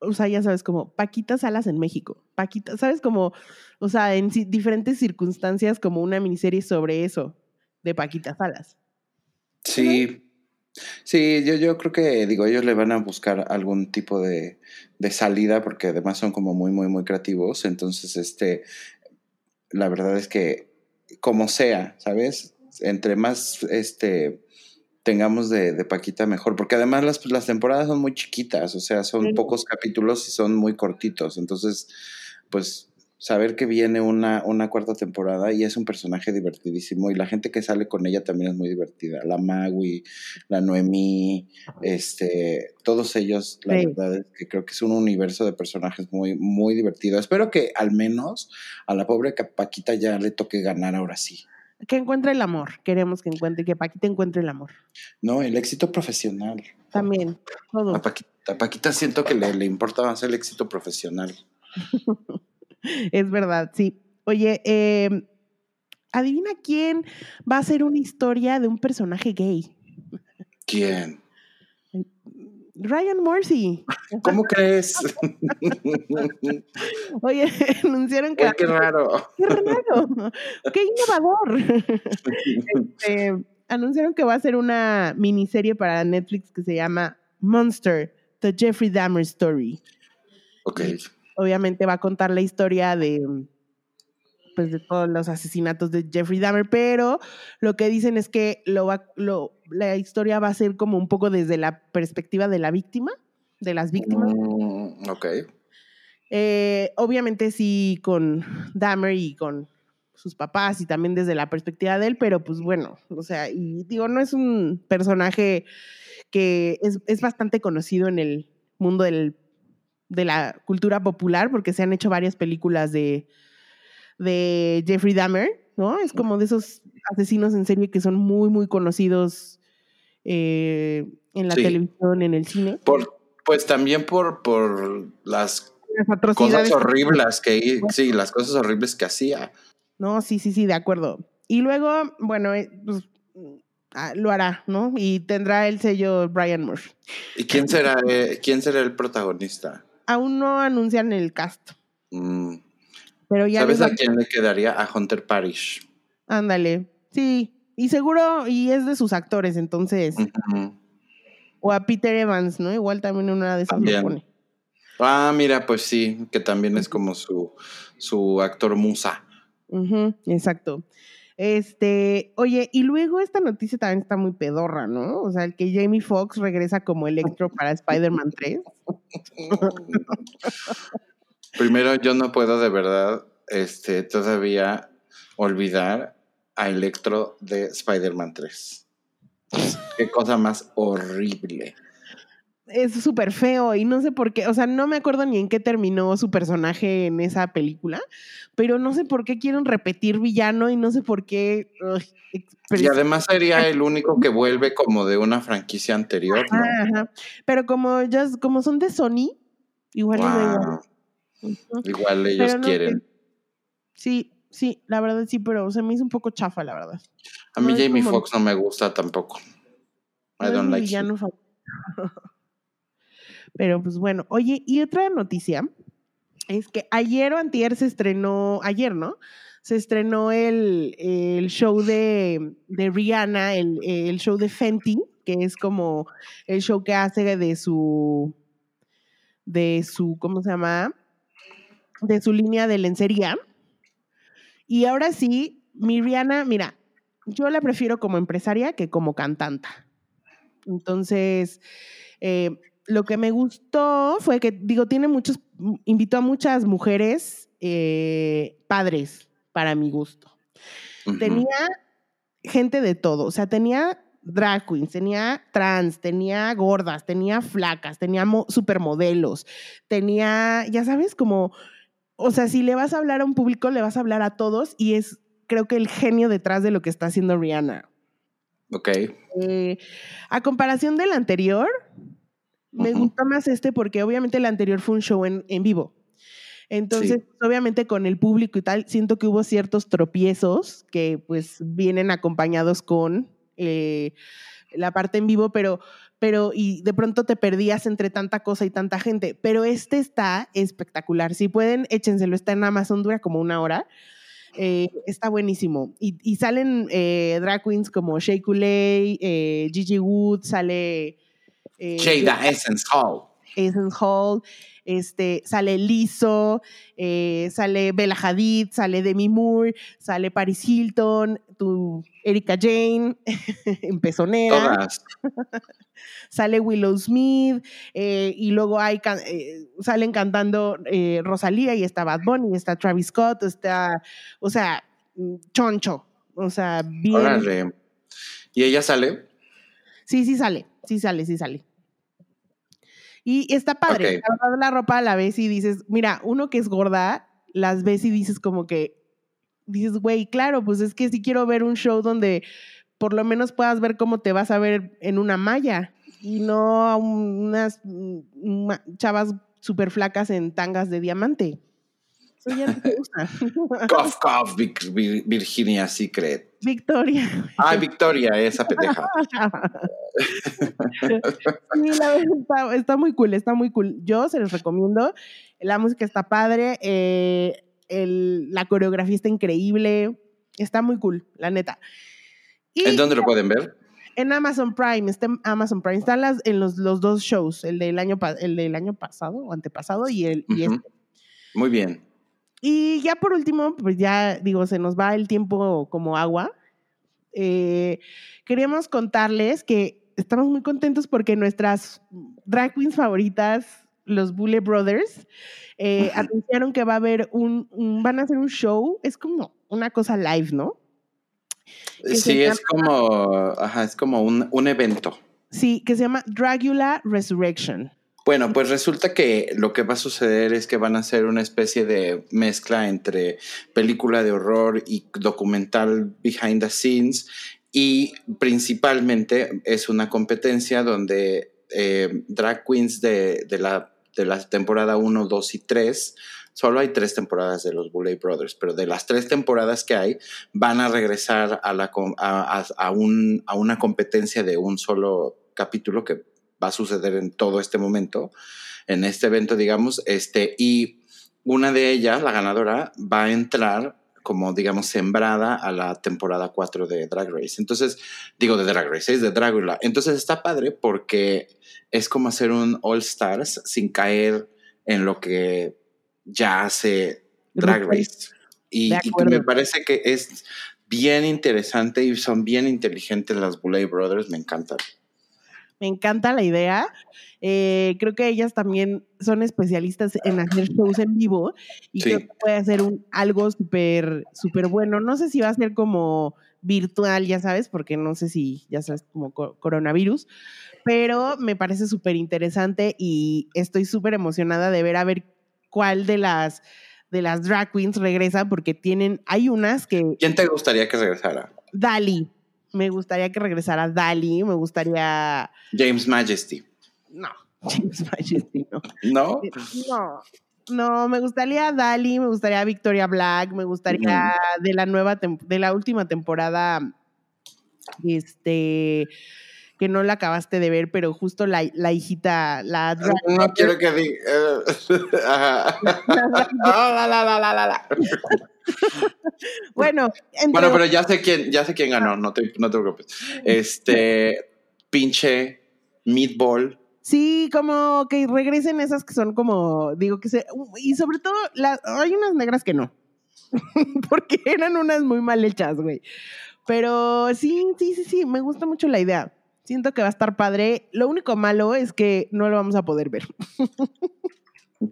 o sea, ya sabes, como Paquita Salas en México, Paquita, ¿sabes? Como, o sea, en diferentes circunstancias, como una miniserie sobre eso, de Paquita Salas. Sí. ¿No? Sí, yo, yo creo que, digo, ellos le van a buscar algún tipo de, de salida, porque además son como muy, muy, muy creativos. Entonces, este, la verdad es que, como sea, ¿sabes? Entre más este, tengamos de, de Paquita, mejor. Porque además las, las temporadas son muy chiquitas, o sea, son sí. pocos capítulos y son muy cortitos. Entonces, pues, saber que viene una, una cuarta temporada y es un personaje divertidísimo y la gente que sale con ella también es muy divertida. La Magui, la Noemí, este, todos ellos, la sí. verdad es que creo que es un universo de personajes muy, muy divertido. Espero que al menos a la pobre Paquita ya le toque ganar ahora sí. Que encuentre el amor, queremos que encuentre, que Paquita encuentre el amor. No, el éxito profesional. También, todo. A Paquita, a Paquita siento que le, le importa más el éxito profesional. Es verdad, sí. Oye, eh, adivina quién va a hacer una historia de un personaje gay. ¿Quién? Ryan Murphy. ¿Cómo crees? Oye, anunciaron que... Oye, ¡qué raro! ¡Qué raro! ¡Qué innovador! este, anunciaron que va a ser una miniserie para Netflix que se llama Monster, The Jeffrey Dahmer Story. Ok. Obviamente va a contar la historia de, pues, de todos los asesinatos de Jeffrey Dahmer, pero lo que dicen es que lo va, lo, la historia va a ser como un poco desde la perspectiva de la víctima, de las víctimas. Mm, ok. Eh, obviamente sí con Dahmer y con sus papás y también desde la perspectiva de él, pero pues bueno, o sea, y digo, no es un personaje que es, es bastante conocido en el mundo del de la cultura popular, porque se han hecho varias películas de, de Jeffrey Dahmer, ¿no? Es como de esos asesinos en serie que son muy, muy conocidos eh, en la sí. televisión, en el cine. Por, pues también por, por las, las atrocidades cosas horribles que, sí, las cosas horribles que hacía. No, sí, sí, sí, de acuerdo. Y luego, bueno, pues, lo hará, ¿no? Y tendrá el sello Brian Murphy. ¿Y quién será, eh, quién será el protagonista? Aún no anuncian el cast. Mm. Pero ya ¿Sabes a quién le quedaría? A Hunter Parrish. Ándale. Sí. Y seguro, y es de sus actores, entonces. Uh-huh. O a Peter Evans, ¿no? Igual también una de esas también. Lo pone. Ah, mira, pues sí, que también es como su, su actor musa. Uh-huh, exacto. Este, oye, y luego esta noticia también está muy pedorra, ¿no? O sea, el que Jamie Foxx regresa como Electro para Spider-Man tres. Primero, yo no puedo de verdad este, todavía olvidar a Electro de Spider-Man tres. Qué cosa más horrible. es súper feo y no sé por qué, o sea, no me acuerdo ni en qué terminó su personaje en esa película, pero no sé por qué quieren repetir villano y no sé por qué... Ugh, y además sería el único que vuelve como de una franquicia anterior, ¿no? Ajá, ajá. Pero como, ellos, como son de Sony, igual, wow. igual. Uh-huh. Igual ellos no quieren. Que... Sí, sí, la verdad sí, pero se me hizo un poco chafa, la verdad. A mí no, Jamie como... Foxx no me gusta tampoco. No I don't like villano him. Pero pues bueno, oye, y otra noticia es que ayer o antier se estrenó, ayer, ¿no? Se estrenó el, el show de, de Rihanna, el, el show de Fenty, que es como el show que hace de su, de su, ¿cómo se llama? De su línea de lencería. Y ahora sí, mi Rihanna, mira, yo la prefiero como empresaria que como cantante. Entonces, eh, lo que me gustó fue que, digo, tiene muchos, invitó a muchas mujeres eh, padres, para mi gusto. Uh-huh. Tenía gente de todo, o sea, tenía drag queens, tenía trans, tenía gordas, tenía flacas, tenía mo- supermodelos, tenía, ya sabes, como, o sea, si le vas a hablar a un público, le vas a hablar a todos y es, creo que el genio detrás de lo que está haciendo Rihanna. Ok. Eh, a comparación del anterior, me uh-huh. gustó más este porque obviamente el anterior fue un show en, en vivo. Entonces, sí. Obviamente con el público y tal, siento que hubo ciertos tropiezos que pues vienen acompañados con eh, la parte en vivo, pero, pero y de pronto te perdías entre tanta cosa y tanta gente. Pero este está espectacular. Si pueden, échenselo. Está en Amazon, dura como una hora. Eh, está buenísimo. Y, y salen eh, drag queens como Shea Coulee, eh, Gigi Wood, sale... Eh, Jada Essence Hall. Essence Hall, este, sale Lizzo, eh, sale Bella Hadid, sale Demi Moore, sale Paris Hilton, tu Erika Jayne, empezonera. Todas. Sale Willow Smith, eh, y luego hay can- eh, salen cantando eh, Rosalía, y está Bad Bunny, y está Travis Scott, está, o sea, choncho, o sea, bien. Órale. ¿Y ella sale? Sí, sí sale, sí sale, sí sale. Y está padre, okay. La verdad, la ropa la ves y dices, mira, uno que es gorda, las ves y dices como que, dices, güey, claro, pues es que sí quiero ver un show donde por lo menos puedas ver cómo te vas a ver en una malla y no a unas chavas súper flacas en tangas de diamante. Eso ya no te gusta. Cough, cough, Virginia Secret. Victoria. Ay, Victoria, esa pendeja. Sí, la verdad está, está muy cool, está muy cool. Yo se los recomiendo. La música está padre, eh, el, la coreografía está increíble. Está muy cool, la neta. Y, ¿en dónde lo pueden ver? En Amazon Prime, está en Amazon Prime. Están las, en los, los dos shows, el del año, el del año pasado o antepasado y, el, y uh-huh. este. Muy bien. Y ya por último, pues ya digo, se nos va el tiempo como agua. Eh, queríamos contarles que estamos muy contentos porque nuestras drag queens favoritas, los Bule Brothers, eh, uh-huh. anunciaron que va a haber un, un, van a hacer un show, es como una cosa live, ¿no? Que sí, es llama, como, ajá, es como un, un evento. Sí, que se llama Dragula Resurrection. Bueno, pues resulta que lo que va a suceder es que van a hacer una especie de mezcla entre película de horror y documental behind the scenes, y principalmente es una competencia donde eh, drag queens de, de, la, de la temporada uno, dos y tres, solo hay tres temporadas de los Boulay Brothers, pero de las tres temporadas que hay van a regresar a, la, a, a, a, un, a una competencia de un solo capítulo que va a suceder en todo este momento, en este evento, digamos, este, y una de ellas, la ganadora, va a entrar como, digamos, sembrada a la temporada cuatro de Drag Race. Entonces, digo, de Drag Race, es de Dragula. Entonces, está padre porque es como hacer un All Stars sin caer en lo que ya hace Drag Race. Y, y que me parece que es bien interesante y son bien inteligentes las Boulay Brothers, me encantan. Me encanta la idea. Eh, creo que ellas también son especialistas en hacer shows en vivo y sí. Creo que puede hacer un, algo súper súper bueno. No sé si va a ser como virtual, ya sabes, porque no sé si, ya sabes, como coronavirus, pero me parece súper interesante y estoy súper emocionada de ver a ver cuál de las, de las drag queens regresa, porque tienen, hay unas que... ¿Quién te gustaría que regresara? Dali. Me gustaría que regresara Dali, me gustaría... James Majesty. No, James Majesty no. ¿No? No. No, me gustaría Dali, me gustaría Victoria Black, me gustaría no. de la nueva tem- de la última temporada, este, que no la acabaste de ver, pero justo la, la hijita, la drag- no quiero que diga. Bueno, entre... bueno, pero ya sé quién, ya sé quién ganó, no te, no te preocupes. Este, pinche Meatball. Sí, como que regresen esas que son como, digo que se, y sobre todo, las, hay unas negras que no, porque eran unas muy mal hechas, güey. Pero sí, sí, sí, sí, me gusta mucho la idea. Siento que va a estar padre. Lo único malo es que no lo vamos a poder ver.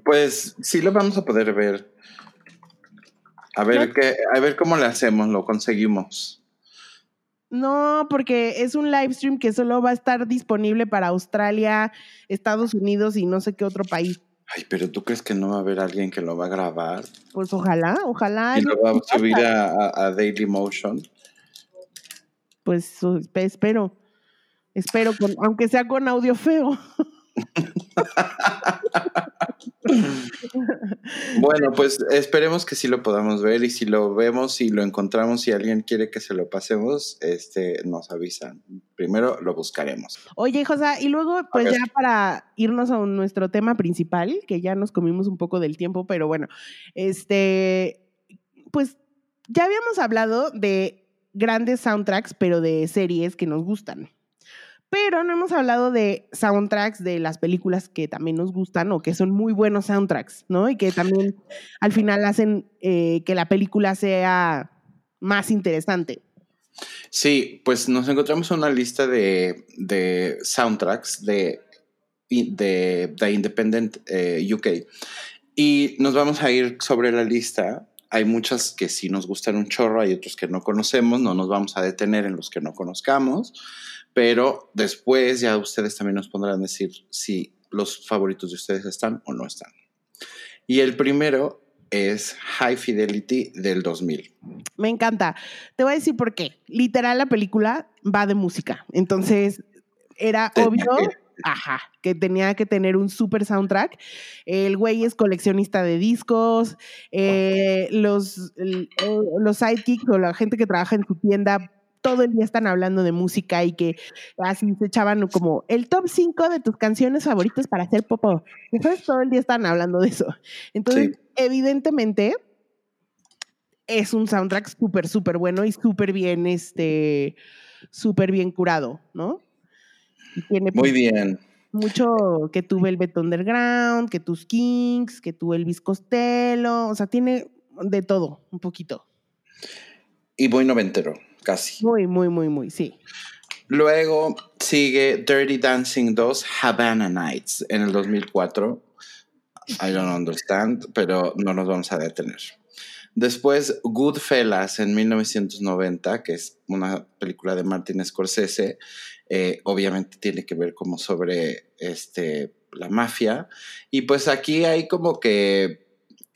Pues sí lo vamos a poder ver. A ver, no, qué, a ver cómo le hacemos, lo conseguimos. No, porque es un live stream que solo va a estar disponible para Australia, Estados Unidos y no sé qué otro país. Ay, pero ¿tú crees que no va a haber alguien que lo va a grabar? Pues ojalá, ojalá. Y lo va a subir a, a, a Dailymotion. Pues espero, espero, con, aunque sea con audio feo. Bueno, pues esperemos que sí lo podamos ver, y si lo vemos y si lo encontramos, si alguien quiere que se lo pasemos, este, nos avisan. Primero lo buscaremos. Oye, Josa, y luego pues okay. ya para irnos a nuestro tema principal, que ya nos comimos un poco del tiempo, pero bueno, este, pues ya habíamos hablado de grandes soundtracks, pero de series que nos gustan. Pero no hemos hablado de soundtracks de las películas que también nos gustan o que son muy buenos soundtracks, ¿no? Y que también al final hacen eh, que la película sea más interesante. Sí, pues nos encontramos una lista de, de soundtracks de, de, de Independent eh, U K. Y nos vamos a ir sobre la lista. Hay muchas que sí nos gustan un chorro, hay otros que no conocemos, no nos vamos a detener en los que no conozcamos. Pero después ya ustedes también nos pondrán a decir si los favoritos de ustedes están o no están. Y el primero es High Fidelity del dos mil. Me encanta. Te voy a decir por qué. Literal, la película va de música. Entonces, era tenía obvio que... Ajá, que tenía que tener un super soundtrack. El güey es coleccionista de discos. Eh, los, los sidekicks o la gente que trabaja en su tienda... todo el día están hablando de música y que así se echaban como el top cinco de tus canciones favoritas para hacer popo. Entonces todo el día están hablando de eso. Entonces, sí, evidentemente es un soundtrack súper, súper bueno y súper bien, este, súper bien curado, ¿no? Y tiene muy bien. Mucho que tu Velvet Underground, que tus Kings, que tu Elvis Costello, o sea, tiene de todo, un poquito. Y voy noventero. Casi. Muy, muy, muy, muy, sí. Luego sigue Dirty Dancing dos, Havana Nights, en el dos mil cuatro. I don't understand, pero no nos vamos a detener. Después, Goodfellas, en mil novecientos noventa, que es una película de Martin Scorsese. Eh, obviamente tiene que ver como sobre este, la mafia. Y pues aquí hay como que...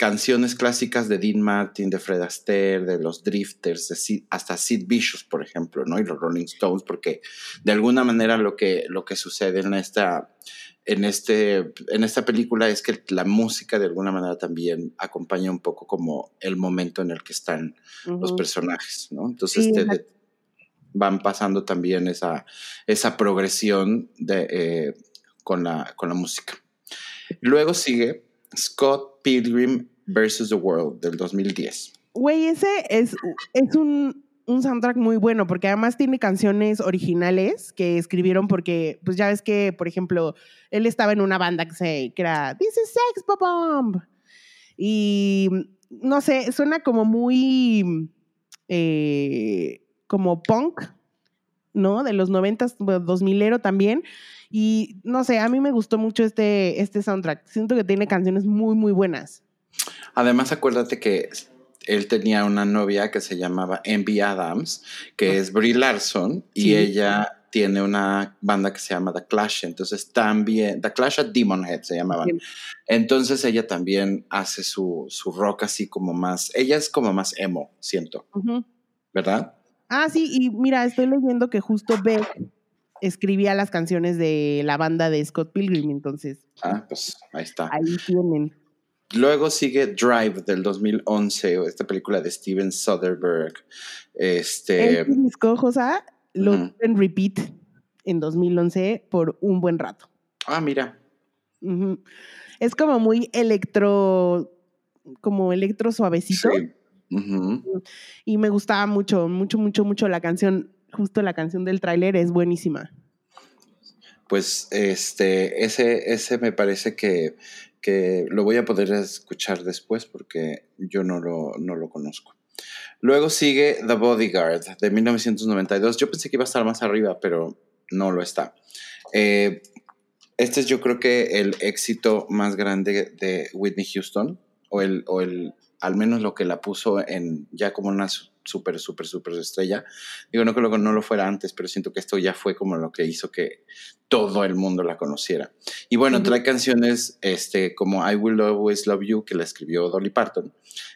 canciones clásicas de Dean Martin, de Fred Astaire, de los Drifters, de Sid, hasta Sid Vicious, por ejemplo, ¿no? Y los Rolling Stones, porque de alguna manera lo que, lo que sucede en esta, en, este, en esta película es que la música de alguna manera también acompaña un poco como el momento en el que están uh-huh. los personajes, ¿no? Entonces sí, te, te van pasando también esa, esa progresión de, eh, con, la, con la música. Luego sigue Scott Pilgrim versus The World del dos mil diez. Güey, ese es, es un, un soundtrack muy bueno, porque además tiene canciones originales que escribieron porque, pues ya ves que, por ejemplo, él estaba en una banda que, se, que era This is Sex Bomb. Y no sé, suena como muy eh, como punk, ¿no? De los noventas, dos milero también. Y no sé, a mí me gustó mucho este, este soundtrack. Siento que tiene canciones muy, muy buenas. Además, acuérdate que él tenía una novia que se llamaba Envy Adams, que uh-huh. es Brie Larson, sí. y ella tiene una banda que se llama The Clash, entonces también, The Clash at Demonhead se llamaban. Sí. Entonces ella también hace su, su rock así como más, ella es como más emo, siento, uh-huh. ¿verdad? Ah, sí, y mira, estoy leyendo que justo Beck escribía las canciones de la banda de Scott Pilgrim, entonces. Ah, pues ahí está. Ahí tienen. Luego sigue Drive del dos mil once, esta película de Steven Soderbergh. Este. El disco, Josa, lo uh-huh. en repeat en dos mil once por un buen rato. Ah, mira. Uh-huh. Es como muy electro, como electro suavecito. Sí. Uh-huh. Y me gustaba mucho, mucho, mucho, mucho la canción. Justo la canción del tráiler es buenísima. Pues este, ese, ese me parece que, que lo voy a poder escuchar después porque yo no lo, no lo conozco. Luego sigue The Bodyguard de mil novecientos noventa y dos. Yo pensé que iba a estar más arriba, pero no lo está. Eh, este es yo creo que el éxito más grande de Whitney Houston, o el, o el al menos lo que la puso en ya como una súper, súper, súper estrella. Digo, no creo que no lo fuera antes, pero siento que esto ya fue como lo que hizo que todo el mundo la conociera. Y bueno, uh-huh. trae canciones este, como I Will Always Love You, que la escribió Dolly Parton.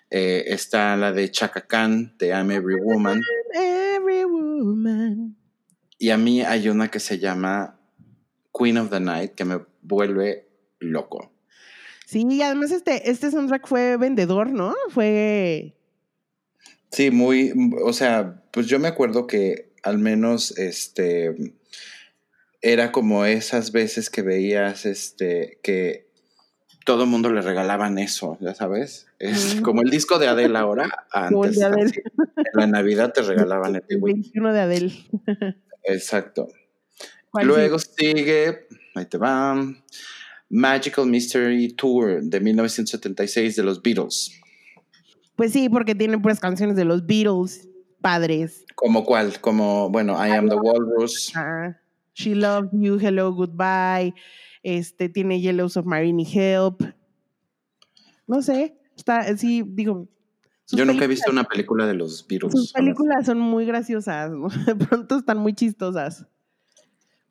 Eh, está la de Chaka Khan, de I'm Every Woman. I'm Every Woman. Y a mí hay una que se llama Queen of the Night, que me vuelve loco. Sí, y además este, este soundtrack fue vendedor, ¿no? Fue... Sí, muy, o sea, pues yo me acuerdo que al menos este era como esas veces que veías este que todo el mundo le regalaban eso, ya sabes, es como el disco de Adele ahora, antes de Adele. En la Navidad te regalaban el veintiuno de Adele. Exacto. Luego sí? sigue, ahí te va, Magical Mystery Tour de mil novecientos setenta y seis de los Beatles. Pues sí, porque tienen puras canciones de los Beatles, padres. ¿Como cuál? Como, bueno, I, I Am the Walrus. Uh, She Loves You, Hello, Goodbye. Este, tiene Yellow Submarine y Help. No sé, está, sí, digo... Yo nunca he visto una película de los Beatles. Sus películas son muy graciosas, ¿no? De pronto están muy chistosas.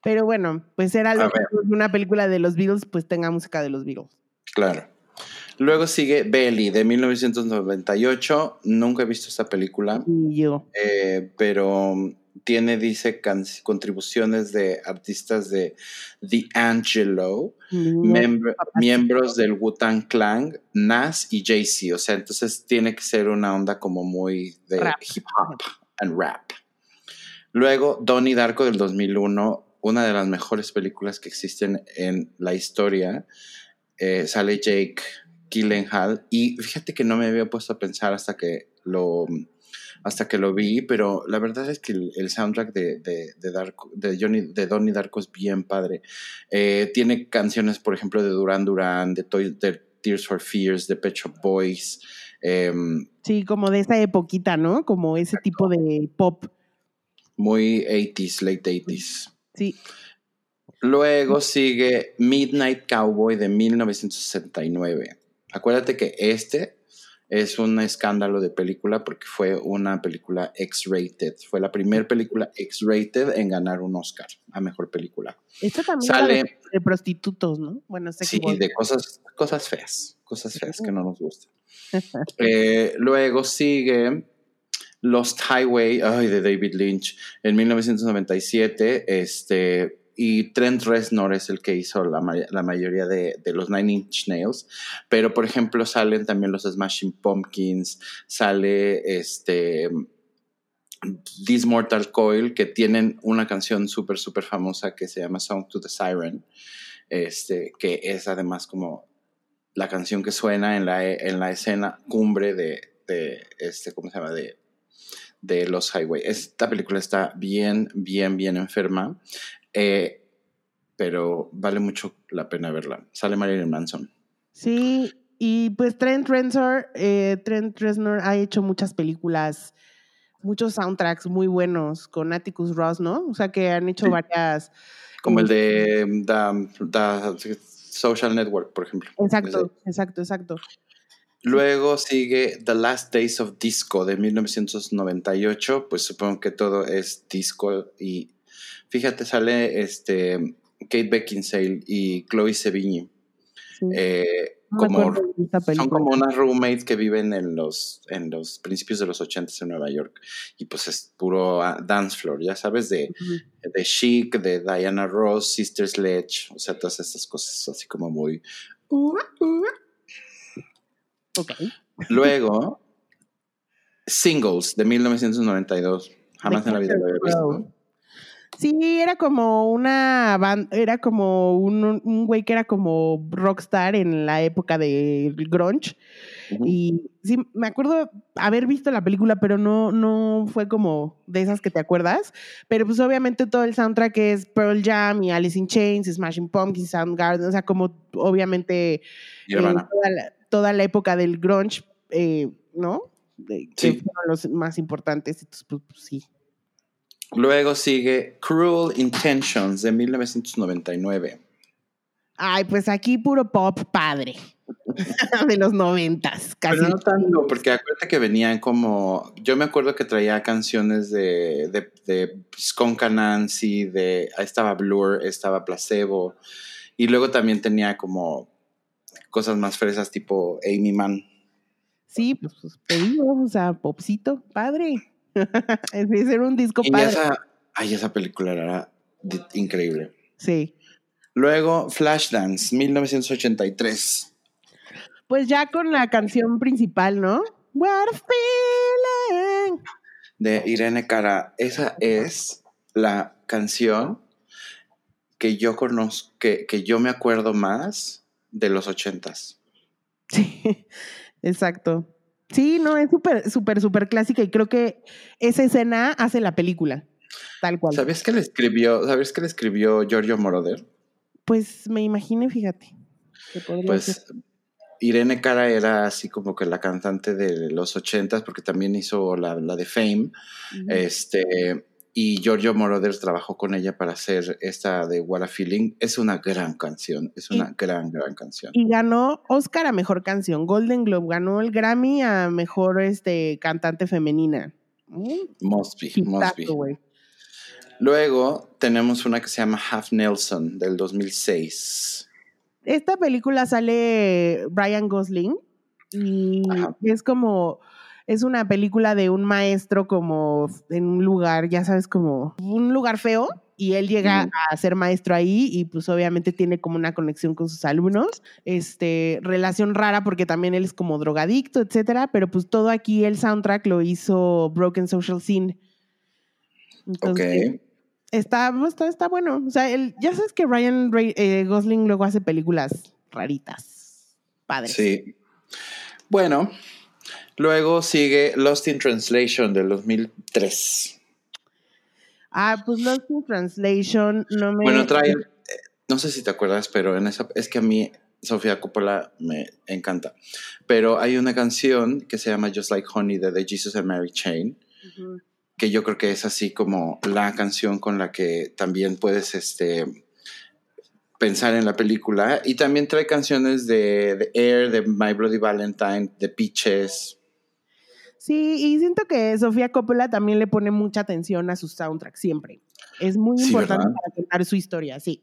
Pero bueno, pues era lo que una película de los Beatles, pues tenga música de los Beatles. Claro. Luego sigue Belly, de mil novecientos noventa y ocho. Nunca he visto esta película. Yo. Eh, pero tiene, dice, can- contribuciones de artistas de The Angelo, no, membr- miembros del Wu-Tang Clan, Nas y Jay-Z. O sea, entonces tiene que ser una onda como muy de rap. Hip-hop and rap. Luego, Donnie Darko del dos mil uno, una de las mejores películas que existen en la historia. Eh, sale Jake Gyllenhaal y fíjate que no me había puesto a pensar hasta que lo hasta que lo vi, pero la verdad es que el, el soundtrack de de de, Darko, de Johnny de Donnie Darko es bien padre. Eh, tiene canciones, por ejemplo, de Duran Duran, de, Toy, de Tears for Fears, de Pet Shop Boys. Eh, sí, como de esa epoquita, ¿no? Como ese tipo de pop muy ochentas, late ochentas. Sí. Luego sigue Midnight Cowboy de mil novecientos sesenta y nueve. Acuérdate que este es un escándalo de película porque fue una película X-rated. Fue la primera película X-rated en ganar un Oscar a mejor película. Esta también sale de, de prostitutos, ¿no? Bueno, sé sí, que de cosas, cosas feas, cosas feas que no nos gustan. eh, luego sigue Lost Highway, ay, de David Lynch en mil novecientos noventa y siete. Este... Y Trent Reznor es el que hizo la, ma- la mayoría de, de los Nine Inch Nails. Pero, por ejemplo, salen también los Smashing Pumpkins, sale este This Mortal Coil, que tienen una canción súper, súper famosa que se llama Song to the Siren, este, que es además como la canción que suena en la, en la escena cumbre de, de este, ¿cómo se llama?, de... de Los Highway. Esta película está bien, bien, bien enferma, eh, pero vale mucho la pena verla. Sale Marilyn Manson. Sí, y pues Trent Reznor, eh, Trent Reznor ha hecho muchas películas, muchos soundtracks muy buenos con Atticus Ross, ¿no? O sea, que han hecho sí. varias... Como el de The Social Network, por ejemplo. Exacto, exacto, exacto. Luego sigue The Last Days of Disco de mil novecientos noventa y ocho, pues supongo que todo es disco, y fíjate, sale este Kate Beckinsale y Chloe Sevigny. Sí. Eh, no como, son como unas roommates que viven en los, en los principios de los ochentas en Nueva York, y pues es puro dance floor, ya sabes, de, uh-huh. de Chic, de Diana Ross, Sister Sledge, o sea, todas estas cosas así como muy... Uh, uh. Okay. Luego, Singles de mil novecientos noventa y dos, jamás The en la vida lo había visto. Sí, era como una band, era como un, un güey que era como rockstar en la época del grunge. Uh-huh. Y sí, me acuerdo haber visto la película, pero no, no fue como de esas que te acuerdas. Pero pues obviamente todo el soundtrack es Pearl Jam y Alice in Chains, Smashing Pumpkins, Soundgarden, o sea, como obviamente eh, toda, la, toda la época del grunge, eh, ¿no? De, sí. Que fueron los más importantes, entonces pues, pues sí. Luego sigue Cruel Intentions de mil novecientos noventa y nueve. Ay, pues aquí puro pop padre de los noventas, casi. Pero no tanto, porque acuérdate que venían como... Yo me acuerdo que traía canciones de, de, de Skunk and Nancy, de, estaba Blur, estaba Placebo, y luego también tenía como cosas más fresas tipo Amy Mann. Sí, pues sus pedidos, o sea, popcito padre. Es era un disco y padre. Esa, ay, esa película era de, increíble. Sí. Luego, Flashdance, mil novecientos ochenta y tres. Pues ya con la canción principal, ¿no? What a feeling. De Irene Cara. Esa es la canción que yo conozco, que, que yo me acuerdo más de los ochentas. Sí, exacto. Sí, no, es súper, súper, súper clásica, y creo que esa escena hace la película, tal cual. ¿Sabes qué le escribió, ¿sabes qué le escribió Giorgio Moroder? Pues me imaginé, fíjate. Pues hacer. Irene Cara era así como que la cantante de los ochentas, porque también hizo la, la de Fame, uh-huh. este, y Giorgio Moroder trabajó con ella para hacer esta de What a Feeling. Es una gran canción, es una y, gran, gran canción. Y ganó Oscar a Mejor Canción, Golden Globe, ganó el Grammy a Mejor este, Cantante Femenina. ¿Eh? Must be, must be. Wey. Luego tenemos una que se llama Half Nelson del dos mil seis. Esta película sale Ryan Gosling y Ajá. es como... Es una película de un maestro como en un lugar, ya sabes, como un lugar feo, y él llega mm. a ser maestro ahí, y pues obviamente tiene como una conexión con sus alumnos, este, relación rara porque también él es como drogadicto, etcétera, pero pues todo aquí el soundtrack lo hizo Broken Social Scene. Entonces, ok. Está, está, está bueno. O sea, él, ya sabes que Ryan Ray, eh, Gosling luego hace películas raritas. Padre. Sí. Bueno... Luego sigue Lost in Translation del dos mil tres. Ah, pues Lost in Translation no me... Bueno, trae... No sé si te acuerdas, pero en esa... Es que a mí Sofía Coppola me encanta. Pero hay una canción que se llama Just Like Honey de The Jesus and Mary Chain, uh-huh. que yo creo que es así como la canción con la que también puedes este, pensar en la película. Y también trae canciones de, de Air, de My Bloody Valentine, de Peaches... Sí, y siento que Sofía Coppola también le pone mucha atención a su soundtrack siempre. Es muy sí, importante ¿verdad? Para contar su historia, sí.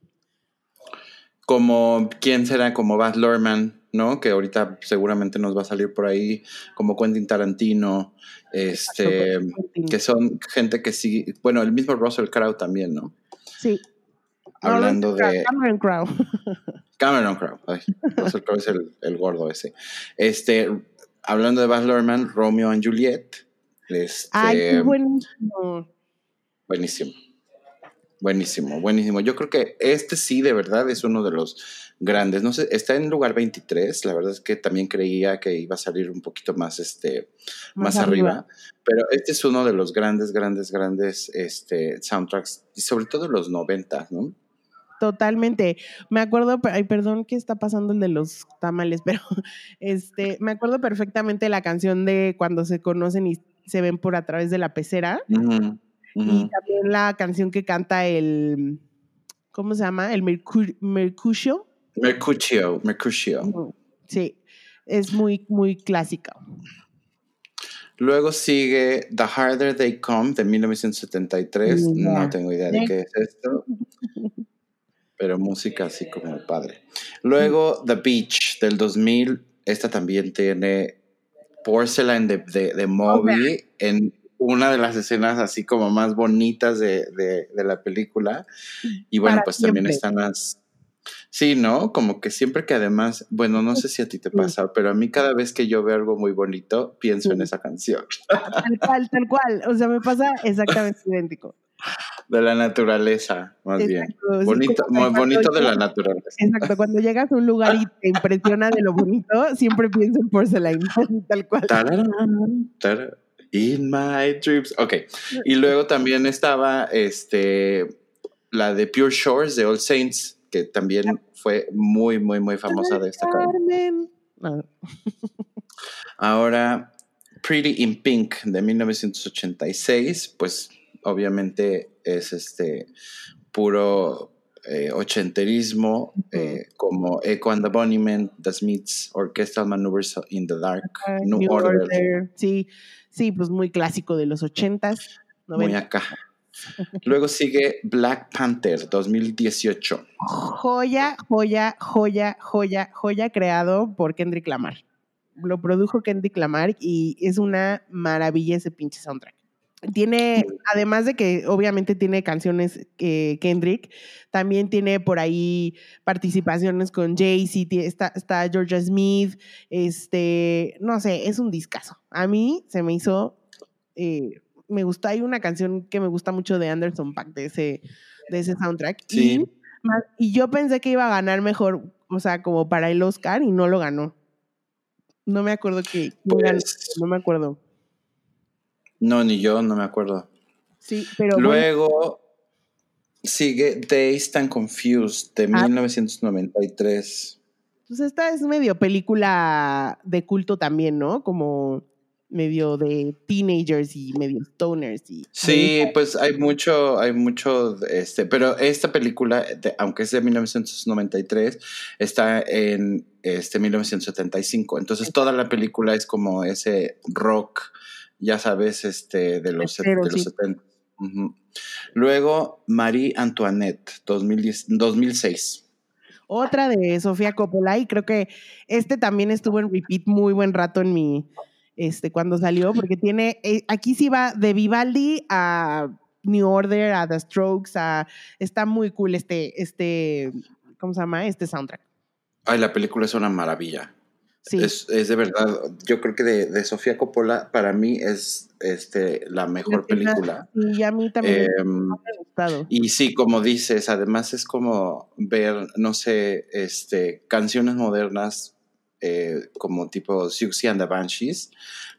Como, ¿quién será? Como Baz Luhrmann, ¿no? Que ahorita seguramente nos va a salir por ahí. Como Quentin Tarantino. Este, Exacto, que son gente que sí... Bueno, el mismo Russell Crowe también, ¿no? Sí. Hablando no, de... Cameron Crowe. Cameron Crowe. Ay, Russell Crowe es el, el gordo ese. Este... Hablando de Baz Luhrmann, Romeo and Juliet. Este, Ay, qué buenísimo. Buenísimo. Buenísimo, buenísimo. Yo creo que este sí, de verdad, es uno de los grandes. No sé, está en lugar veintitrés. La verdad es que también creía que iba a salir un poquito más, este, más, más arriba. arriba. Pero este es uno de los grandes, grandes, grandes este, soundtracks. Y sobre todo los noventas, ¿no? Totalmente. Me acuerdo, ay, perdón que está pasando el de los tamales, pero este, me acuerdo perfectamente la canción de cuando se conocen y se ven por a través de la pecera. Uh-huh, uh-huh. Y también la canción que canta el, ¿cómo se llama? El Mercutio. Mercutio, Mercutio. Sí. es muy, muy clásica. Luego sigue The Harder They Come de mil novecientos setenta y tres. Yeah. No tengo idea de qué es esto, pero música así como el padre. Luego The Beach del dos mil. Esta también tiene Porcelain de, de, de Moby, okay, en una de las escenas así como más bonitas de, de, de la película. Y bueno, para pues también siempre están las... Sí, ¿no? Como que siempre que además, bueno, no sé si a ti te pasa, pero a mí cada vez que yo veo algo muy bonito, pienso sí en esa canción. Tal cual, tal cual. O sea, me pasa exactamente idéntico. De la naturaleza, más exacto, bien. Bonito, sí, más bonito de la naturaleza. Exacto, cuando llegas a un lugar y te impresiona de lo bonito, siempre pienso en Porcelain, tal cual. Tararán, tararán. In my dreams. Ok. Y luego también estaba este, la de Pure Shores de All Saints, que también fue muy, muy, muy famosa de esta canción. Ahora, Pretty in Pink de mil novecientos ochenta y seis, pues obviamente es este puro eh, ochenterismo, uh-huh, eh, como Echo and the Bunnymen, The Smiths, Orchestral Maneuvers in the Dark, uh, New, New Order. Order. Sí, sí, pues muy clásico de los ochentas, noventas. Muy acá. Luego sigue Black Panther dos mil dieciocho. Joya, joya, joya, joya, joya, creado por Kendrick Lamar. Lo produjo Kendrick Lamar y es una maravilla ese pinche soundtrack. Tiene, además de que obviamente tiene canciones eh, Kendrick, también tiene por ahí participaciones con Jay-Z, está, está Georgia Smith, este, no sé, es un discazo. A mí se me hizo... Eh, me gusta, hay una canción que me gusta mucho de Anderson .Paak, de ese, de ese soundtrack. Sí. Y, y yo pensé que iba a ganar mejor, o sea, como para el Oscar, y no lo ganó. No me acuerdo que... Pues, no me acuerdo. No, ni yo, no me acuerdo. Sí, pero... Luego bueno, sigue Dazed and Confused, de ah, mil novecientos noventa y tres. Pues esta es medio película de culto también, ¿no? Como... medio de teenagers y medio stoners y sí, pues hay mucho hay mucho este, pero esta película de, aunque es de mil novecientos noventa y tres, está en este mil novecientos setenta y cinco, entonces toda la película es como ese rock, ya sabes, este de los, pero, de los sí. setenta. Uh-huh. Luego Marie Antoinette dos mil diez, dos mil seis. Otra de Sofía Coppola, y creo que este también estuvo en repeat muy buen rato en mi Este, cuando salió, porque tiene, eh, aquí sí va de Vivaldi a New Order, a The Strokes, a, está muy cool este, este, ¿cómo se llama? Este soundtrack. Ay, la película es una maravilla. Sí. Es, es de verdad, yo creo que de, de Sofía Coppola, para mí es este, la mejor sí, película. Y a mí también eh, me ha gustado. Y sí, como dices, además es como ver, no sé, este, canciones modernas, Eh, como tipo Siouxsie and the Banshees,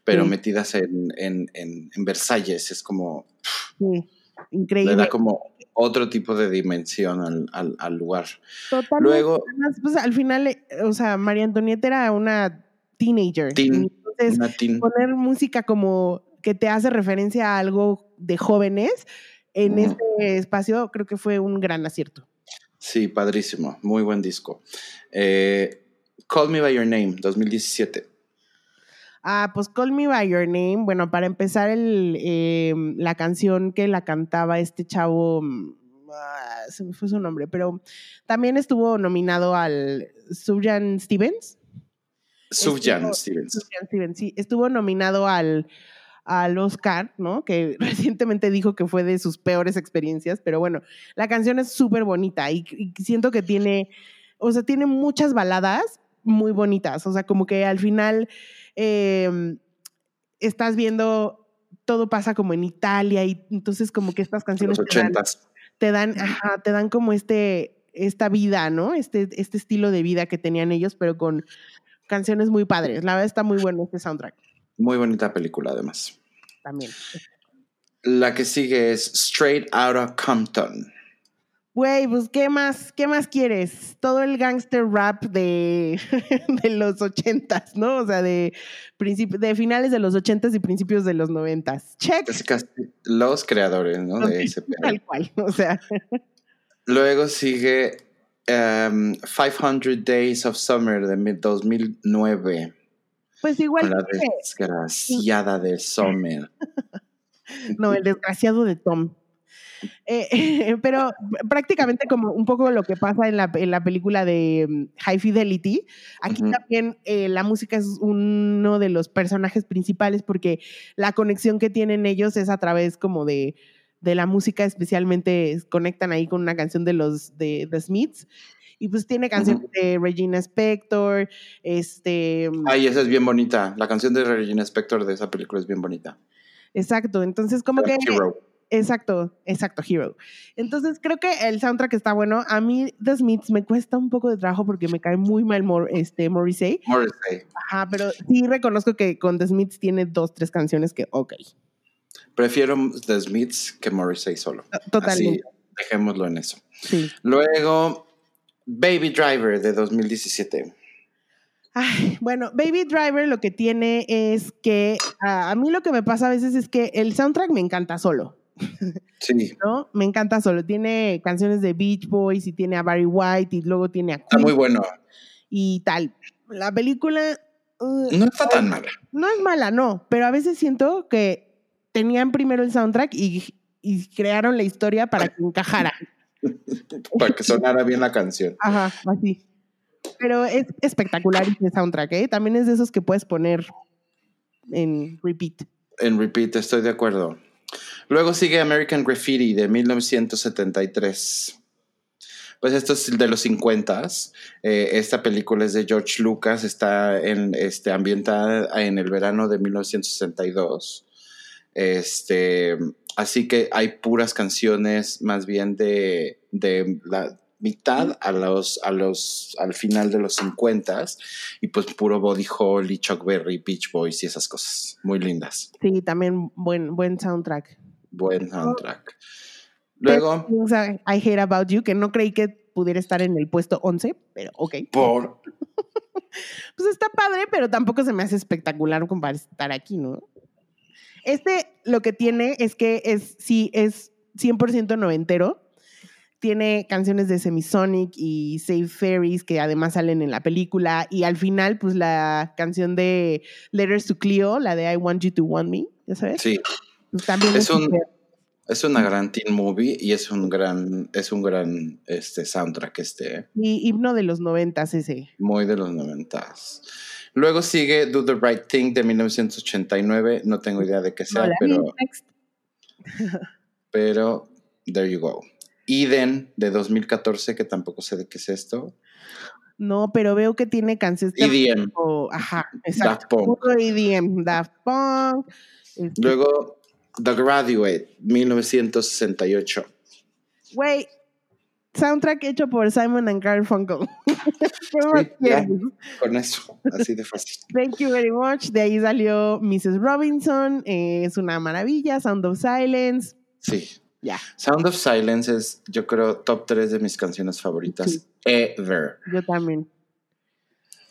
pero sí, metidas en, en, en, en Versalles, es como sí, increíble, le da como otro tipo de dimensión al, al, al lugar. Totalmente. Luego, además, pues al final, o sea, María Antonieta era una teenager, teen, entonces una teen. Poner música como que te hace referencia a algo de jóvenes en mm. este espacio, creo que fue un gran acierto. Sí, padrísimo, muy buen disco. eh Call Me By Your Name, dos mil diecisiete. Ah, pues Call Me By Your Name. Bueno, para empezar, el, eh, la canción que la cantaba este chavo, uh, se me fue su nombre, pero también estuvo nominado al Sufjan Stevens. Sufjan Stevens. Sufjan Stevens, sí. Estuvo nominado al, al Oscar, ¿no? Que recientemente dijo que fue de sus peores experiencias, pero bueno, la canción es súper bonita y, y siento que tiene, o sea, tiene muchas baladas muy bonitas, o sea, como que al final eh, estás viendo, todo pasa como en Italia, y entonces como que estas canciones te dan, te dan, ajá, te dan como este, esta vida, ¿no? Este, este estilo de vida que tenían ellos, pero con canciones muy padres. La verdad está muy bueno este soundtrack. Muy bonita película, además. También. La que sigue es Straight Outta Compton. Güey, pues, ¿qué más, ¿qué más quieres? Todo el gangster rap de, de los ochentas, ¿no? O sea, de, principi- de finales de los ochentas y principios de los noventas. Check. Es casi los creadores, ¿no? Okay. De ese, tal cual, o sea. Luego sigue um, five hundred Days of Summer de dos mil nueve. Pues igual la que... desgraciada de Summer. No, el desgraciado de Tom. Eh, eh, pero prácticamente como un poco lo que pasa en la, en la película de um, High Fidelity, aquí uh-huh. también eh, la música es uno de los personajes principales porque la conexión que tienen ellos es a través como de, de la música, especialmente conectan ahí con una canción de los de The Smiths y pues tiene canciones uh-huh. de Regina Spektor. Este, ay, esa es bien bonita, la canción de Regina Spektor de esa película es bien bonita. Exacto, entonces como The que... Hero. Exacto, exacto, Hero. Entonces creo que el soundtrack está bueno. A mí The Smiths me cuesta un poco de trabajo porque me cae muy mal Mor- este, Morrissey. Morrissey. Ajá, pero sí reconozco que con The Smiths tiene dos, tres canciones que ok. Prefiero The Smiths que Morrissey solo. Totalmente. Así, dejémoslo en eso. Sí. Luego, Baby Driver de dos mil diecisiete. Ay, bueno, Baby Driver lo que tiene es que a, a mí lo que me pasa a veces es que el soundtrack me encanta solo. Sí. ¿No? Me encanta solo. Tiene canciones de Beach Boys y tiene a Barry White y luego tiene a Queen. Está muy bueno. Y tal. La película... Uh, no está tan mala. No es mala, no. Pero a veces siento que tenían primero el soundtrack y, y crearon la historia para que encajara. Para que sonara bien la canción. Ajá, así. Pero es espectacular este soundtrack, ¿eh? También es de esos que puedes poner en repeat. En repeat, estoy de acuerdo. Luego sigue American Graffiti de mil novecientos setenta y tres. Pues esto es de los cincuentas. Eh, esta película es de George Lucas, está en, este, ambientada en el verano de mil novecientos sesenta y dos. Este, así que hay puras canciones más bien de, de la mitad a los, a los, al final de los cincuentas y pues puro Buddy Holly, Chuck Berry, Beach Boys y esas cosas muy lindas. Sí, también buen, buen soundtrack. Buen soundtrack. Luego... I Hate About You, que no creí que pudiera estar en el puesto once, pero ok. Por... pues está padre, pero tampoco se me hace espectacular como para estar aquí, ¿no? Este lo que tiene es que es, sí, es cien por ciento noventero. Tiene canciones de Semisonic y Save Fairies que además salen en la película. Y al final, pues la canción de Letters to Cleo, la de I Want You to Want Me, ¿ya sabes? Sí. Pues también es, es, un, es una gran teen movie y es un gran, es un gran este, soundtrack este. Y himno de los noventas ese. Muy de los noventas. Luego sigue Do the Right Thing de mil novecientos ochenta y nueve. No tengo idea de qué sea, Hola, pero... pero, there you go. Eden de dos mil catorce, que tampoco sé de qué es esto. No, pero veo que tiene canciones de E D M. Tipo, ajá, exacto. Daft Punk. E D M, Daft Punk. Luego, The Graduate, mil novecientos sesenta y ocho. Güey, soundtrack hecho por Simon and Garfunkel. Sí, ya, con eso, así de fácil. Thank you very much. De ahí salió missus Robinson, eh, es una maravilla, Sound of Silence. Sí. Yeah. Sound of Silence es, yo creo, top tres de mis canciones favoritas sí. ever. Yo también.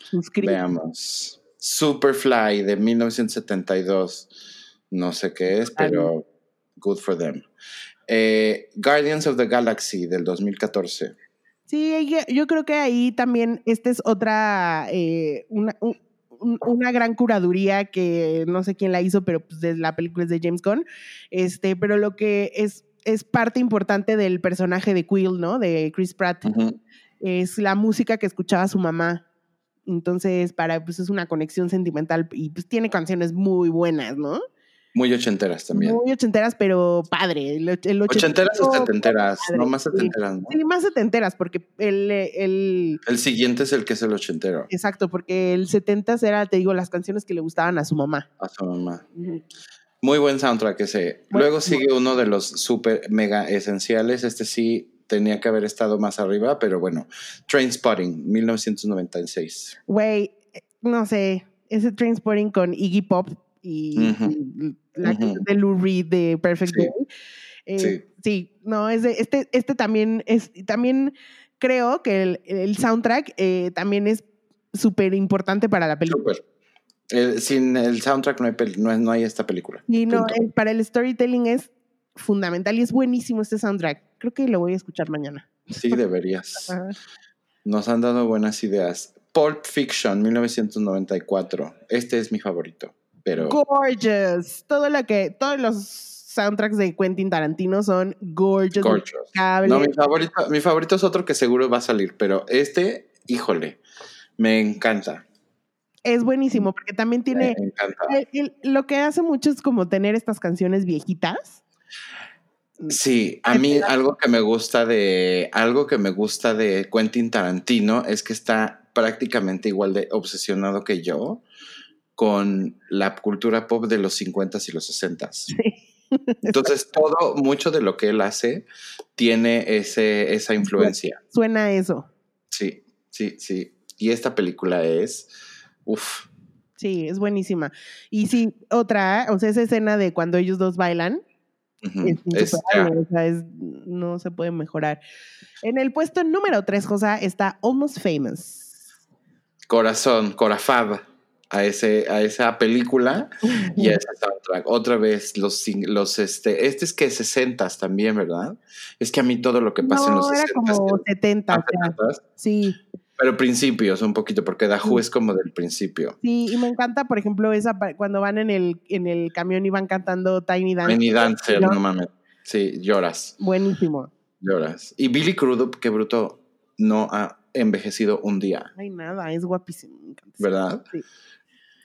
Suscribo. Veamos. Superfly de mil novecientos setenta y dos. No sé qué es, pero good for them. Eh, Guardians of the Galaxy del dos mil catorce. Sí, yo creo que ahí también esta es otra, eh, una, un, una gran curaduría que no sé quién la hizo, pero pues la película es de James Gunn. Este, pero lo que es es parte importante del personaje de Quill, ¿no? De Chris Pratt. Uh-huh. Es la música que escuchaba su mamá. Entonces, para pues es una conexión sentimental y pues tiene canciones muy buenas, ¿no? Muy ochenteras también. Muy ochenteras, pero padre. El, el ochenteras o setenteras, padre. No más setenteras, ¿no? Sí, más setenteras, porque el, el... El siguiente es el que es el ochentero. Exacto, porque el setentas era, te digo, las canciones que le gustaban a su mamá. A su mamá. Uh-huh. Muy buen soundtrack ese. Bueno, luego sigue bueno. Uno de los súper mega esenciales. Este sí tenía que haber estado más arriba, pero bueno. Trainspotting, mil novecientos noventa y seis. Güey, no sé, ese Trainspotting con Iggy Pop y, uh-huh. y la uh-huh. canción de Lou Reed de Perfect sí. Day. Eh, sí. sí, no, ese, este, este también es, también creo que el, el soundtrack eh, también es súper importante para la película. Super. El, sin el soundtrack no hay, peli, no, no hay esta película. Y no, el, para el storytelling es fundamental y es buenísimo este soundtrack. Creo que lo voy a escuchar mañana. Sí, deberías. Nos han dado buenas ideas. Pulp Fiction, mil novecientos noventa y cuatro. Este es mi favorito. Pero... gorgeous. Todo lo que, todos los soundtracks de Quentin Tarantino son gorgeous. gorgeous. No, mi favorito, mi favorito es otro que seguro va a salir, pero este, híjole, me encanta. Es buenísimo, porque también tiene... Me encanta. El, el, lo que hace mucho es como tener estas canciones viejitas. Sí, a mí algo que me gusta de algo que me gusta de Quentin Tarantino es que está prácticamente igual de obsesionado que yo con la cultura pop de los cincuentas y los sesentas. Sí. Entonces todo, mucho de lo que él hace tiene ese esa influencia. Suena a eso. Sí, sí, sí. Y esta película es uff. Sí, es buenísima. Y sí, otra, o sea, esa escena de cuando ellos dos bailan. Uh-huh. Es, es, o sea, es, no se puede mejorar. En el puesto número tres, Josa, está Almost Famous. Corazón, Corafab a, ese, a esa película y a ese soundtrack. Otra vez, los, los este, este es que sesentas también, ¿verdad? Es que a mí todo lo que pasa no, en los sesentas. No, era como setentas. Sí. Pero principios, un poquito, porque Dahu es como del principio. Sí, y me encanta, por ejemplo, esa cuando van en el, en el camión y van cantando Tiny Dancer. Tiny Dancer, no, no mames. Sí, lloras. Buenísimo. Lloras. Y Billy Crudup, que bruto, no ha envejecido un día. Ay, nada, es guapísimo. Me encanta. ¿Verdad? Sí.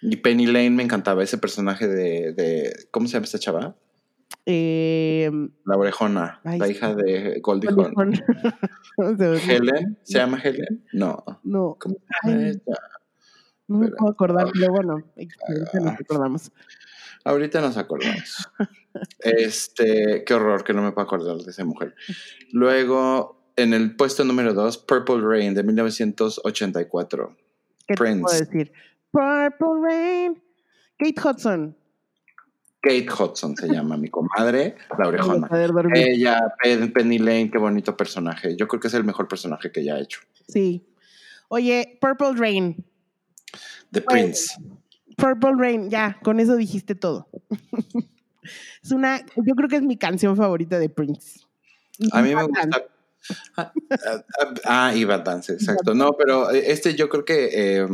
Y Penny Lane me encantaba, ese personaje de... de ¿cómo se llama esta chava? Eh, la orejona, ay, la hija sí. de Goldie Hawn. Helen, ¿se llama Helen? No. No. ¿Cómo se llama ella? No me puedo acordar, pero bueno, ahorita nos acordamos. Ahorita nos acordamos. Este, qué horror que no me puedo acordar de esa mujer. Luego, en el puesto número dos, Purple Rain de mil novecientos ochenta y cuatro. ¿Qué Prince. Te puedo decir? Purple Rain. Kate Hudson. Kate Hudson se llama mi comadre, la orejona. Ella, Penny Lane, qué bonito personaje. Yo creo que es el mejor personaje que ella ha hecho. Sí. Oye, Purple Rain. The Oye, Prince. Purple Rain, ya, con eso dijiste todo. Es una, yo creo que es mi canción favorita de Prince. A mí me gusta. Ah, ah, Iva Dance, exacto. No, pero este yo creo que... Eh,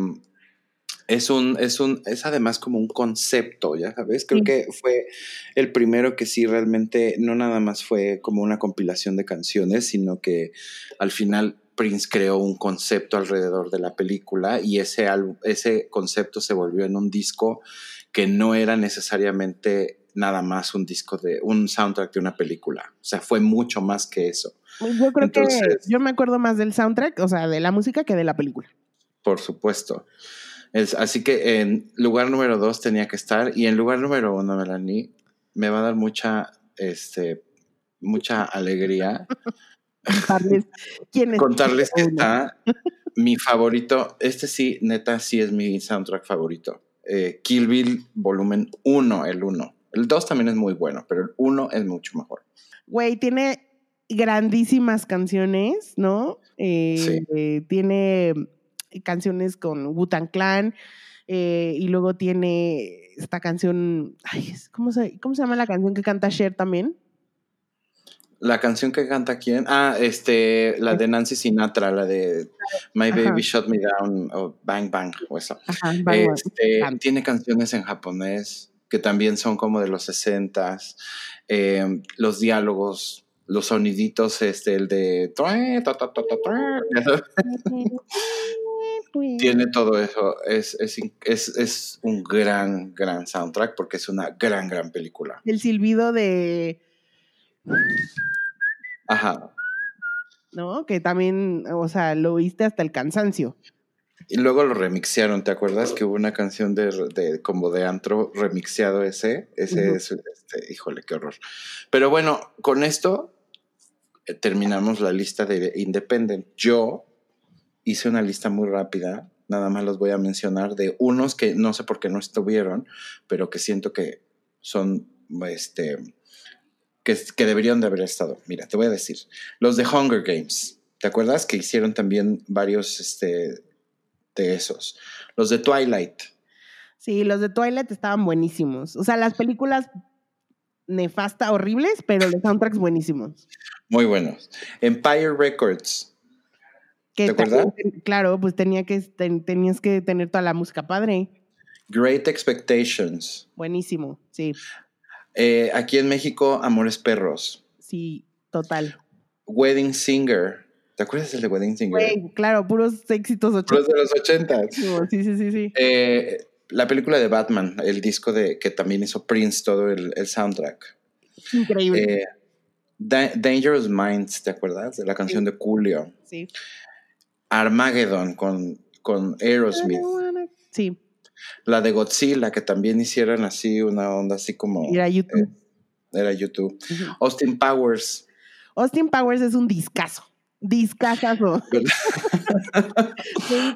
Es un, es un, es además como un concepto, ya sabes, creo sí. que fue el primero que sí realmente no nada más fue como una compilación de canciones, sino que al final Prince creó un concepto alrededor de la película y ese, ese concepto se volvió en un disco que no era necesariamente nada más un disco de, un soundtrack de una película, o sea, fue mucho más que eso. Yo creo Entonces, que yo me acuerdo más del soundtrack, o sea, de la música que de la película. Por supuesto. Es, así que en lugar número dos tenía que estar. Y en lugar número uno, Melanie, me va a dar mucha, este, mucha alegría contarles, ¿quién es contarles que está mi favorito. Este sí, neta, sí es mi soundtrack favorito. Eh, Kill Bill volumen uno, el uno. El dos también es muy bueno, pero el uno es mucho mejor. Güey, tiene grandísimas canciones, ¿no? Eh, sí. Eh, tiene... canciones con Wu-Tang Clan eh, y luego tiene esta canción, ay, ¿cómo, se, ¿cómo se llama la canción que canta Cher también? ¿La canción que canta quién? Ah, este, la de Nancy Sinatra, la de My Baby Ajá. Shot Me Down o Bang Bang o eso. Ajá, bang, este, bang. Tiene canciones en japonés que también son como de los sesentas, eh, los diálogos, los soniditos, este, el de tiene todo eso. Es, es, es, es un gran, gran soundtrack porque es una gran, gran película. El silbido de... Ajá. No, que también, o sea, lo oíste hasta el cansancio. Y luego lo remixearon, ¿te acuerdas? Que hubo una canción de, de como de antro remixeado ese. Ese uh-huh. es, este, híjole, qué horror. Pero bueno, con esto terminamos la lista de Independent. Yo hice una lista muy rápida, nada más los voy a mencionar, de unos que no sé por qué no estuvieron, pero que siento que son, este, que, que deberían de haber estado. Mira, te voy a decir, los de Hunger Games, ¿te acuerdas? Que hicieron también varios este, de esos. Los de Twilight. Sí, los de Twilight estaban buenísimos. O sea, las películas... nefasta, horribles, pero los soundtracks buenísimos. Muy buenos. Empire Records. Que ¿Te acuerdas? Claro, pues tenía que, ten, tenías que tener toda la música padre. Great Expectations. Buenísimo, sí. Eh, aquí en México, Amores Perros. Sí, total. Wedding Singer. ¿Te acuerdas del de Wedding Singer? Wey, claro, puros éxitos ochentas. Puros de los ochentas. Sí, sí, sí, sí. Eh, la película de Batman, el disco de que también hizo Prince, todo el, el soundtrack. Increíble. Eh, da- Dangerous Minds, ¿te acuerdas? De la canción sí. de Coolio. Sí. Armageddon con, con Aerosmith. Sí. La de Godzilla, que también hicieron así una onda así como... Era YouTube. Eh, era YouTube. Uh-huh. Austin Powers. Austin Powers es un discazo. Discazazo.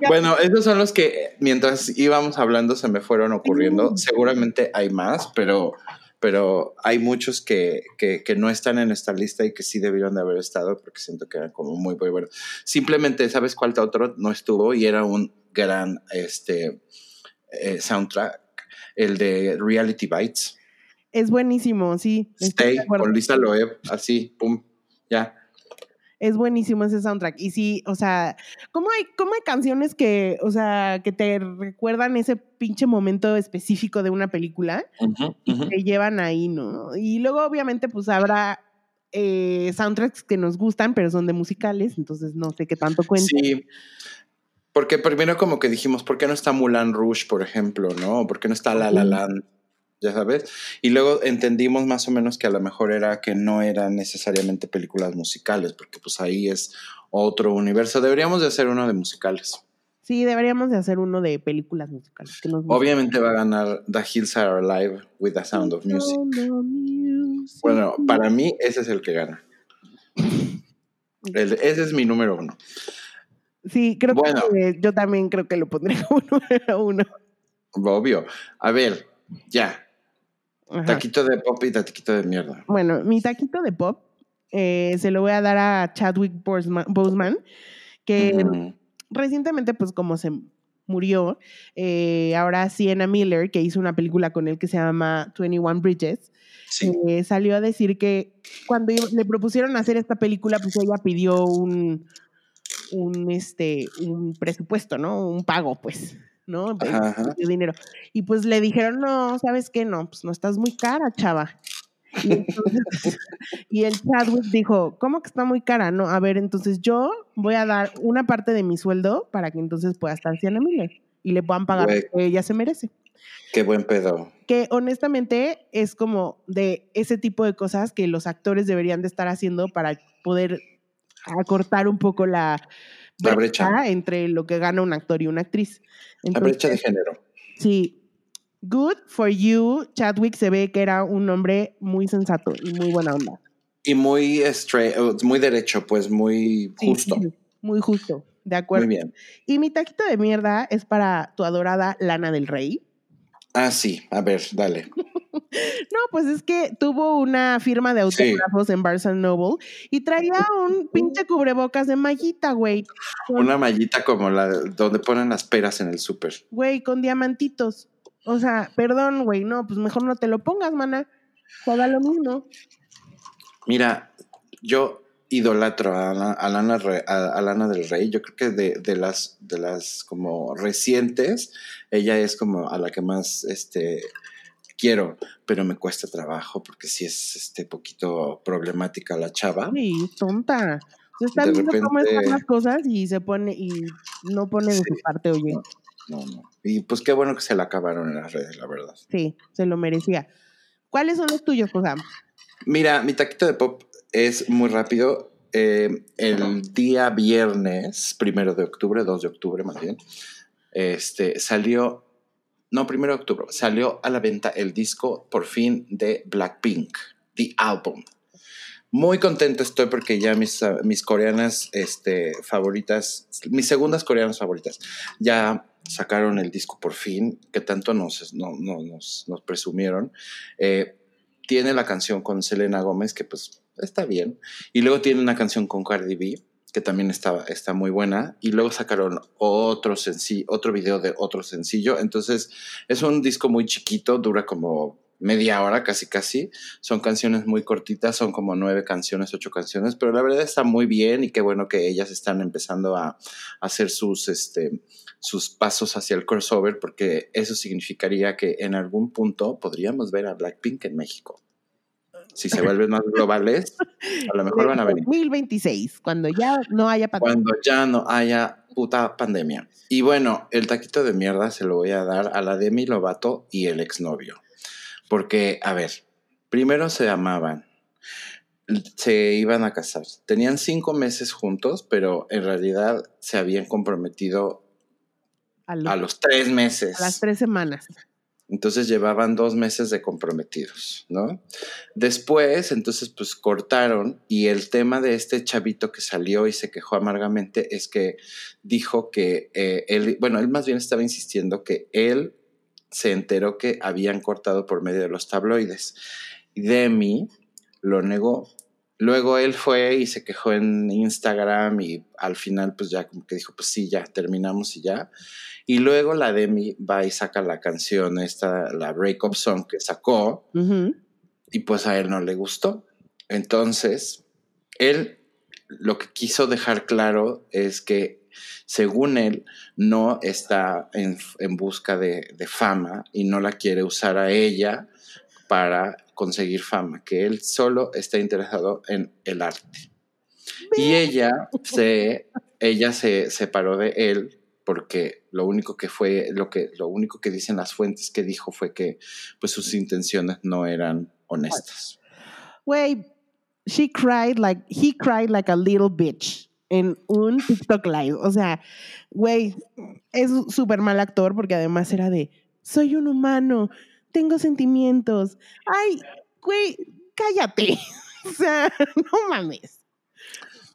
Bueno, esos son los que mientras íbamos hablando se me fueron ocurriendo. Seguramente hay más, pero, pero hay muchos que, que, que no están en esta lista y que sí debieron de haber estado porque siento que eran como muy, muy buenos. Simplemente, ¿sabes cuál otro no estuvo? Y era un gran este, eh, soundtrack, el de Reality Bites. Es buenísimo, sí. Stay con Lisa Loeb, así, pum, ya. Es buenísimo ese soundtrack. Y sí, o sea, ¿cómo hay, cómo hay canciones que, o sea, que te recuerdan ese pinche momento específico de una película? Uh-huh, uh-huh. Que llevan ahí, ¿no? Y luego, obviamente, pues habrá eh, soundtracks que nos gustan, pero son de musicales, entonces no sé qué tanto cuenta. Sí, porque primero como que dijimos, ¿por qué no está Moulin Rouge, por ejemplo, no? ¿Por qué no está La La Land? Ya sabes, y luego entendimos más o menos que a lo mejor era que no eran necesariamente películas musicales, porque pues ahí es otro universo. Deberíamos de hacer uno de musicales. Sí, deberíamos de hacer uno de películas musicales. Que nos Obviamente va a ganar The Hills Are Alive with the Sound of Music. Bueno, para mí ese es el que gana. El, ese es mi número uno. Sí, creo bueno, que yo también creo que lo pondré como número uno. Obvio. A ver, ya. Ajá. Taquito de pop y taquito de mierda. Bueno, mi taquito de pop eh, se lo voy a dar a Chadwick Boseman, que uh-huh. recientemente, pues como se murió, eh, ahora Sienna Miller, que hizo una película con él que se llama veintiuno Bridges, sí. eh, salió a decir que cuando le propusieron hacer esta película, pues ella pidió un, un, este, un presupuesto, ¿no? Un pago, pues. ¿No? Ajá. De dinero. Y pues le dijeron, no, ¿sabes qué? No, pues no estás muy cara, chava. Y, entonces, y el Chadwick dijo, ¿cómo que está muy cara? No, a ver, entonces yo voy a dar una parte de mi sueldo para que entonces pueda estar Sienna Miller y le puedan pagar Güey. Lo que ella se merece. Qué buen pedo. Que honestamente es como de ese tipo de cosas que los actores deberían de estar haciendo para poder acortar un poco la... La brecha entre lo que gana un actor y una actriz. Entonces, la brecha de género. Sí. Good for you. Chadwick se ve que era un hombre muy sensato y muy buena onda. Y muy straight, muy derecho, pues muy sí, justo. Sí, muy justo, de acuerdo. Muy bien. Y mi taquito de mierda es para tu adorada Lana del Rey. Ah, sí. A ver, dale. No, pues es que tuvo una firma de autógrafos sí. en Barnes and Noble y traía un pinche cubrebocas de mallita, güey. Una mallita como la donde ponen las peras en el súper. Güey, con diamantitos. O sea, perdón, güey, no, pues mejor no te lo pongas, mana. O da lo mismo. Mira, yo idolatro a Lana, a Lana, a Lana del Rey. Yo creo que de, de las de las como recientes, ella es como a la que más este quiero, pero me cuesta trabajo porque sí es este poquito problemática la chava. Sí, tonta. Se está de viendo repente... cómo están las cosas y se pone y no pone de sí. su parte, oye. No, no, no. Y pues qué bueno que se la acabaron en las redes, la verdad. Sí, se lo merecía. ¿Cuáles son los tuyos, Josam? Mira, mi taquito de pop es muy rápido. Eh, el uh-huh. día viernes, primero de octubre, dos de octubre más bien, este, salió... No, primero de octubre. Salió a la venta el disco, por fin, de Blackpink, The Album. Muy contento estoy porque ya mis, mis coreanas este, favoritas, mis segundas coreanas favoritas, ya sacaron el disco por fin, que tanto nos, no, no, nos, nos presumieron. Eh, tiene la canción con Selena Gómez, que pues está bien. Y luego tiene una canción con Cardi B, que también está, está muy buena, y luego sacaron otro, senc- otro video de otro sencillo, entonces es un disco muy chiquito, dura como media hora casi casi, son canciones muy cortitas, son como nueve canciones, ocho canciones, pero la verdad está muy bien y qué bueno que ellas están empezando a, a hacer sus, este, sus pasos hacia el crossover, porque eso significaría que en algún punto podríamos ver a Blackpink en México. Si se vuelven más globales, a lo mejor van a venir. dos mil veintiséis, cuando ya no haya pandemia. Cuando ya no haya puta pandemia. Y bueno, el taquito de mierda se lo voy a dar a la Demi Lovato y el exnovio. Porque, a ver, primero se amaban, se iban a casar. Tenían cinco meses juntos, pero en realidad se habían comprometido a los, a los tres meses. A las tres semanas. Entonces llevaban dos meses de comprometidos, ¿no? Después, entonces, pues cortaron, y el tema de este chavito que salió y se quejó amargamente es que dijo que eh, él, bueno, él más bien estaba insistiendo que él se enteró que habían cortado por medio de los tabloides. Y Demi lo negó. Luego él fue y se quejó en Instagram y al final pues ya como que dijo, pues sí, ya terminamos y ya. Y luego la Demi va y saca la canción esta, la breakup song que sacó, uh-huh. Y pues a él no le gustó. Entonces él lo que quiso dejar claro es que según él no está en, en busca de, de fama y no la quiere usar a ella para conseguir fama, que él solo está interesado en el arte. Y ella se ella se separó de él porque lo único que fue lo que lo único que dicen las fuentes que dijo fue que pues sus intenciones no eran honestas. Güey, she cried like he cried like a little bitch en un TikTok live. O sea, güey, es súper mal actor porque además era de soy un humano. Tengo sentimientos. Ay, güey, cállate. O sea, no mames.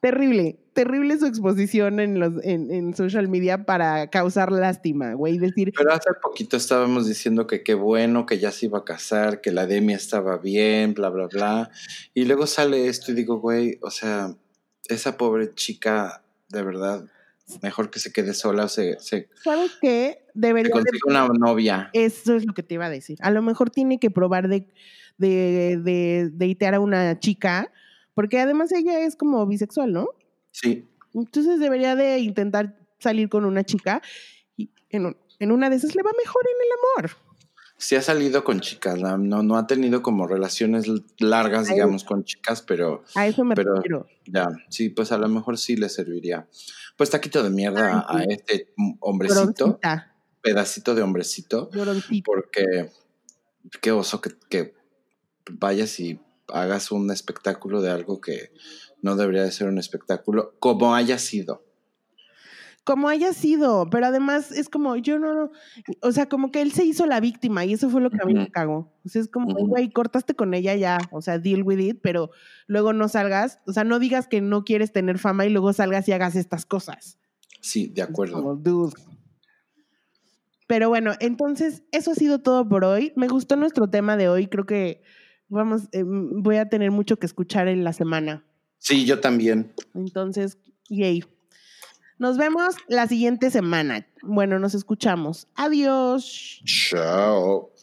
Terrible, terrible su exposición en los en, en social media para causar lástima, güey. Decir, pero hace poquito estábamos diciendo que qué bueno, que ya se iba a casar, que la Demi estaba bien, bla, bla, bla. Y luego sale esto y digo, güey, o sea, esa pobre chica, de verdad... Mejor que se quede sola o se, se ¿sabes qué? Debería conseguir una novia. Eso es lo que te iba a decir. A lo mejor tiene que probar de de de datear a una chica, porque además ella es como bisexual, ¿no? Sí. Entonces debería de intentar salir con una chica y en, un, en una de esas le va mejor en el amor. Sí ha salido con chicas, no, no ha tenido como relaciones largas, a digamos, eso. Con chicas, pero... A eso me pero, refiero. Ya, sí, pues a lo mejor sí le serviría. Pues taquito de mierda. Ay, sí. A este hombrecito, Broncita. Pedacito de hombrecito, Broncita. Porque qué oso que, que vayas y hagas un espectáculo de algo que no debería de ser un espectáculo, como haya sido. Como haya sido, pero además es como, yo no, o sea, como que él se hizo la víctima y eso fue lo que a mí me cagó. O sea, es como, güey, cortaste con ella ya, o sea, deal with it, pero luego no salgas, o sea, no digas que no quieres tener fama y luego salgas y hagas estas cosas. Sí, de acuerdo. Como, dude. Pero bueno, entonces, eso ha sido todo por hoy. Me gustó nuestro tema de hoy, creo que vamos, eh, voy a tener mucho que escuchar en la semana. Sí, yo también. Entonces, yay. Nos vemos la siguiente semana. Bueno, nos escuchamos. Adiós. Chao.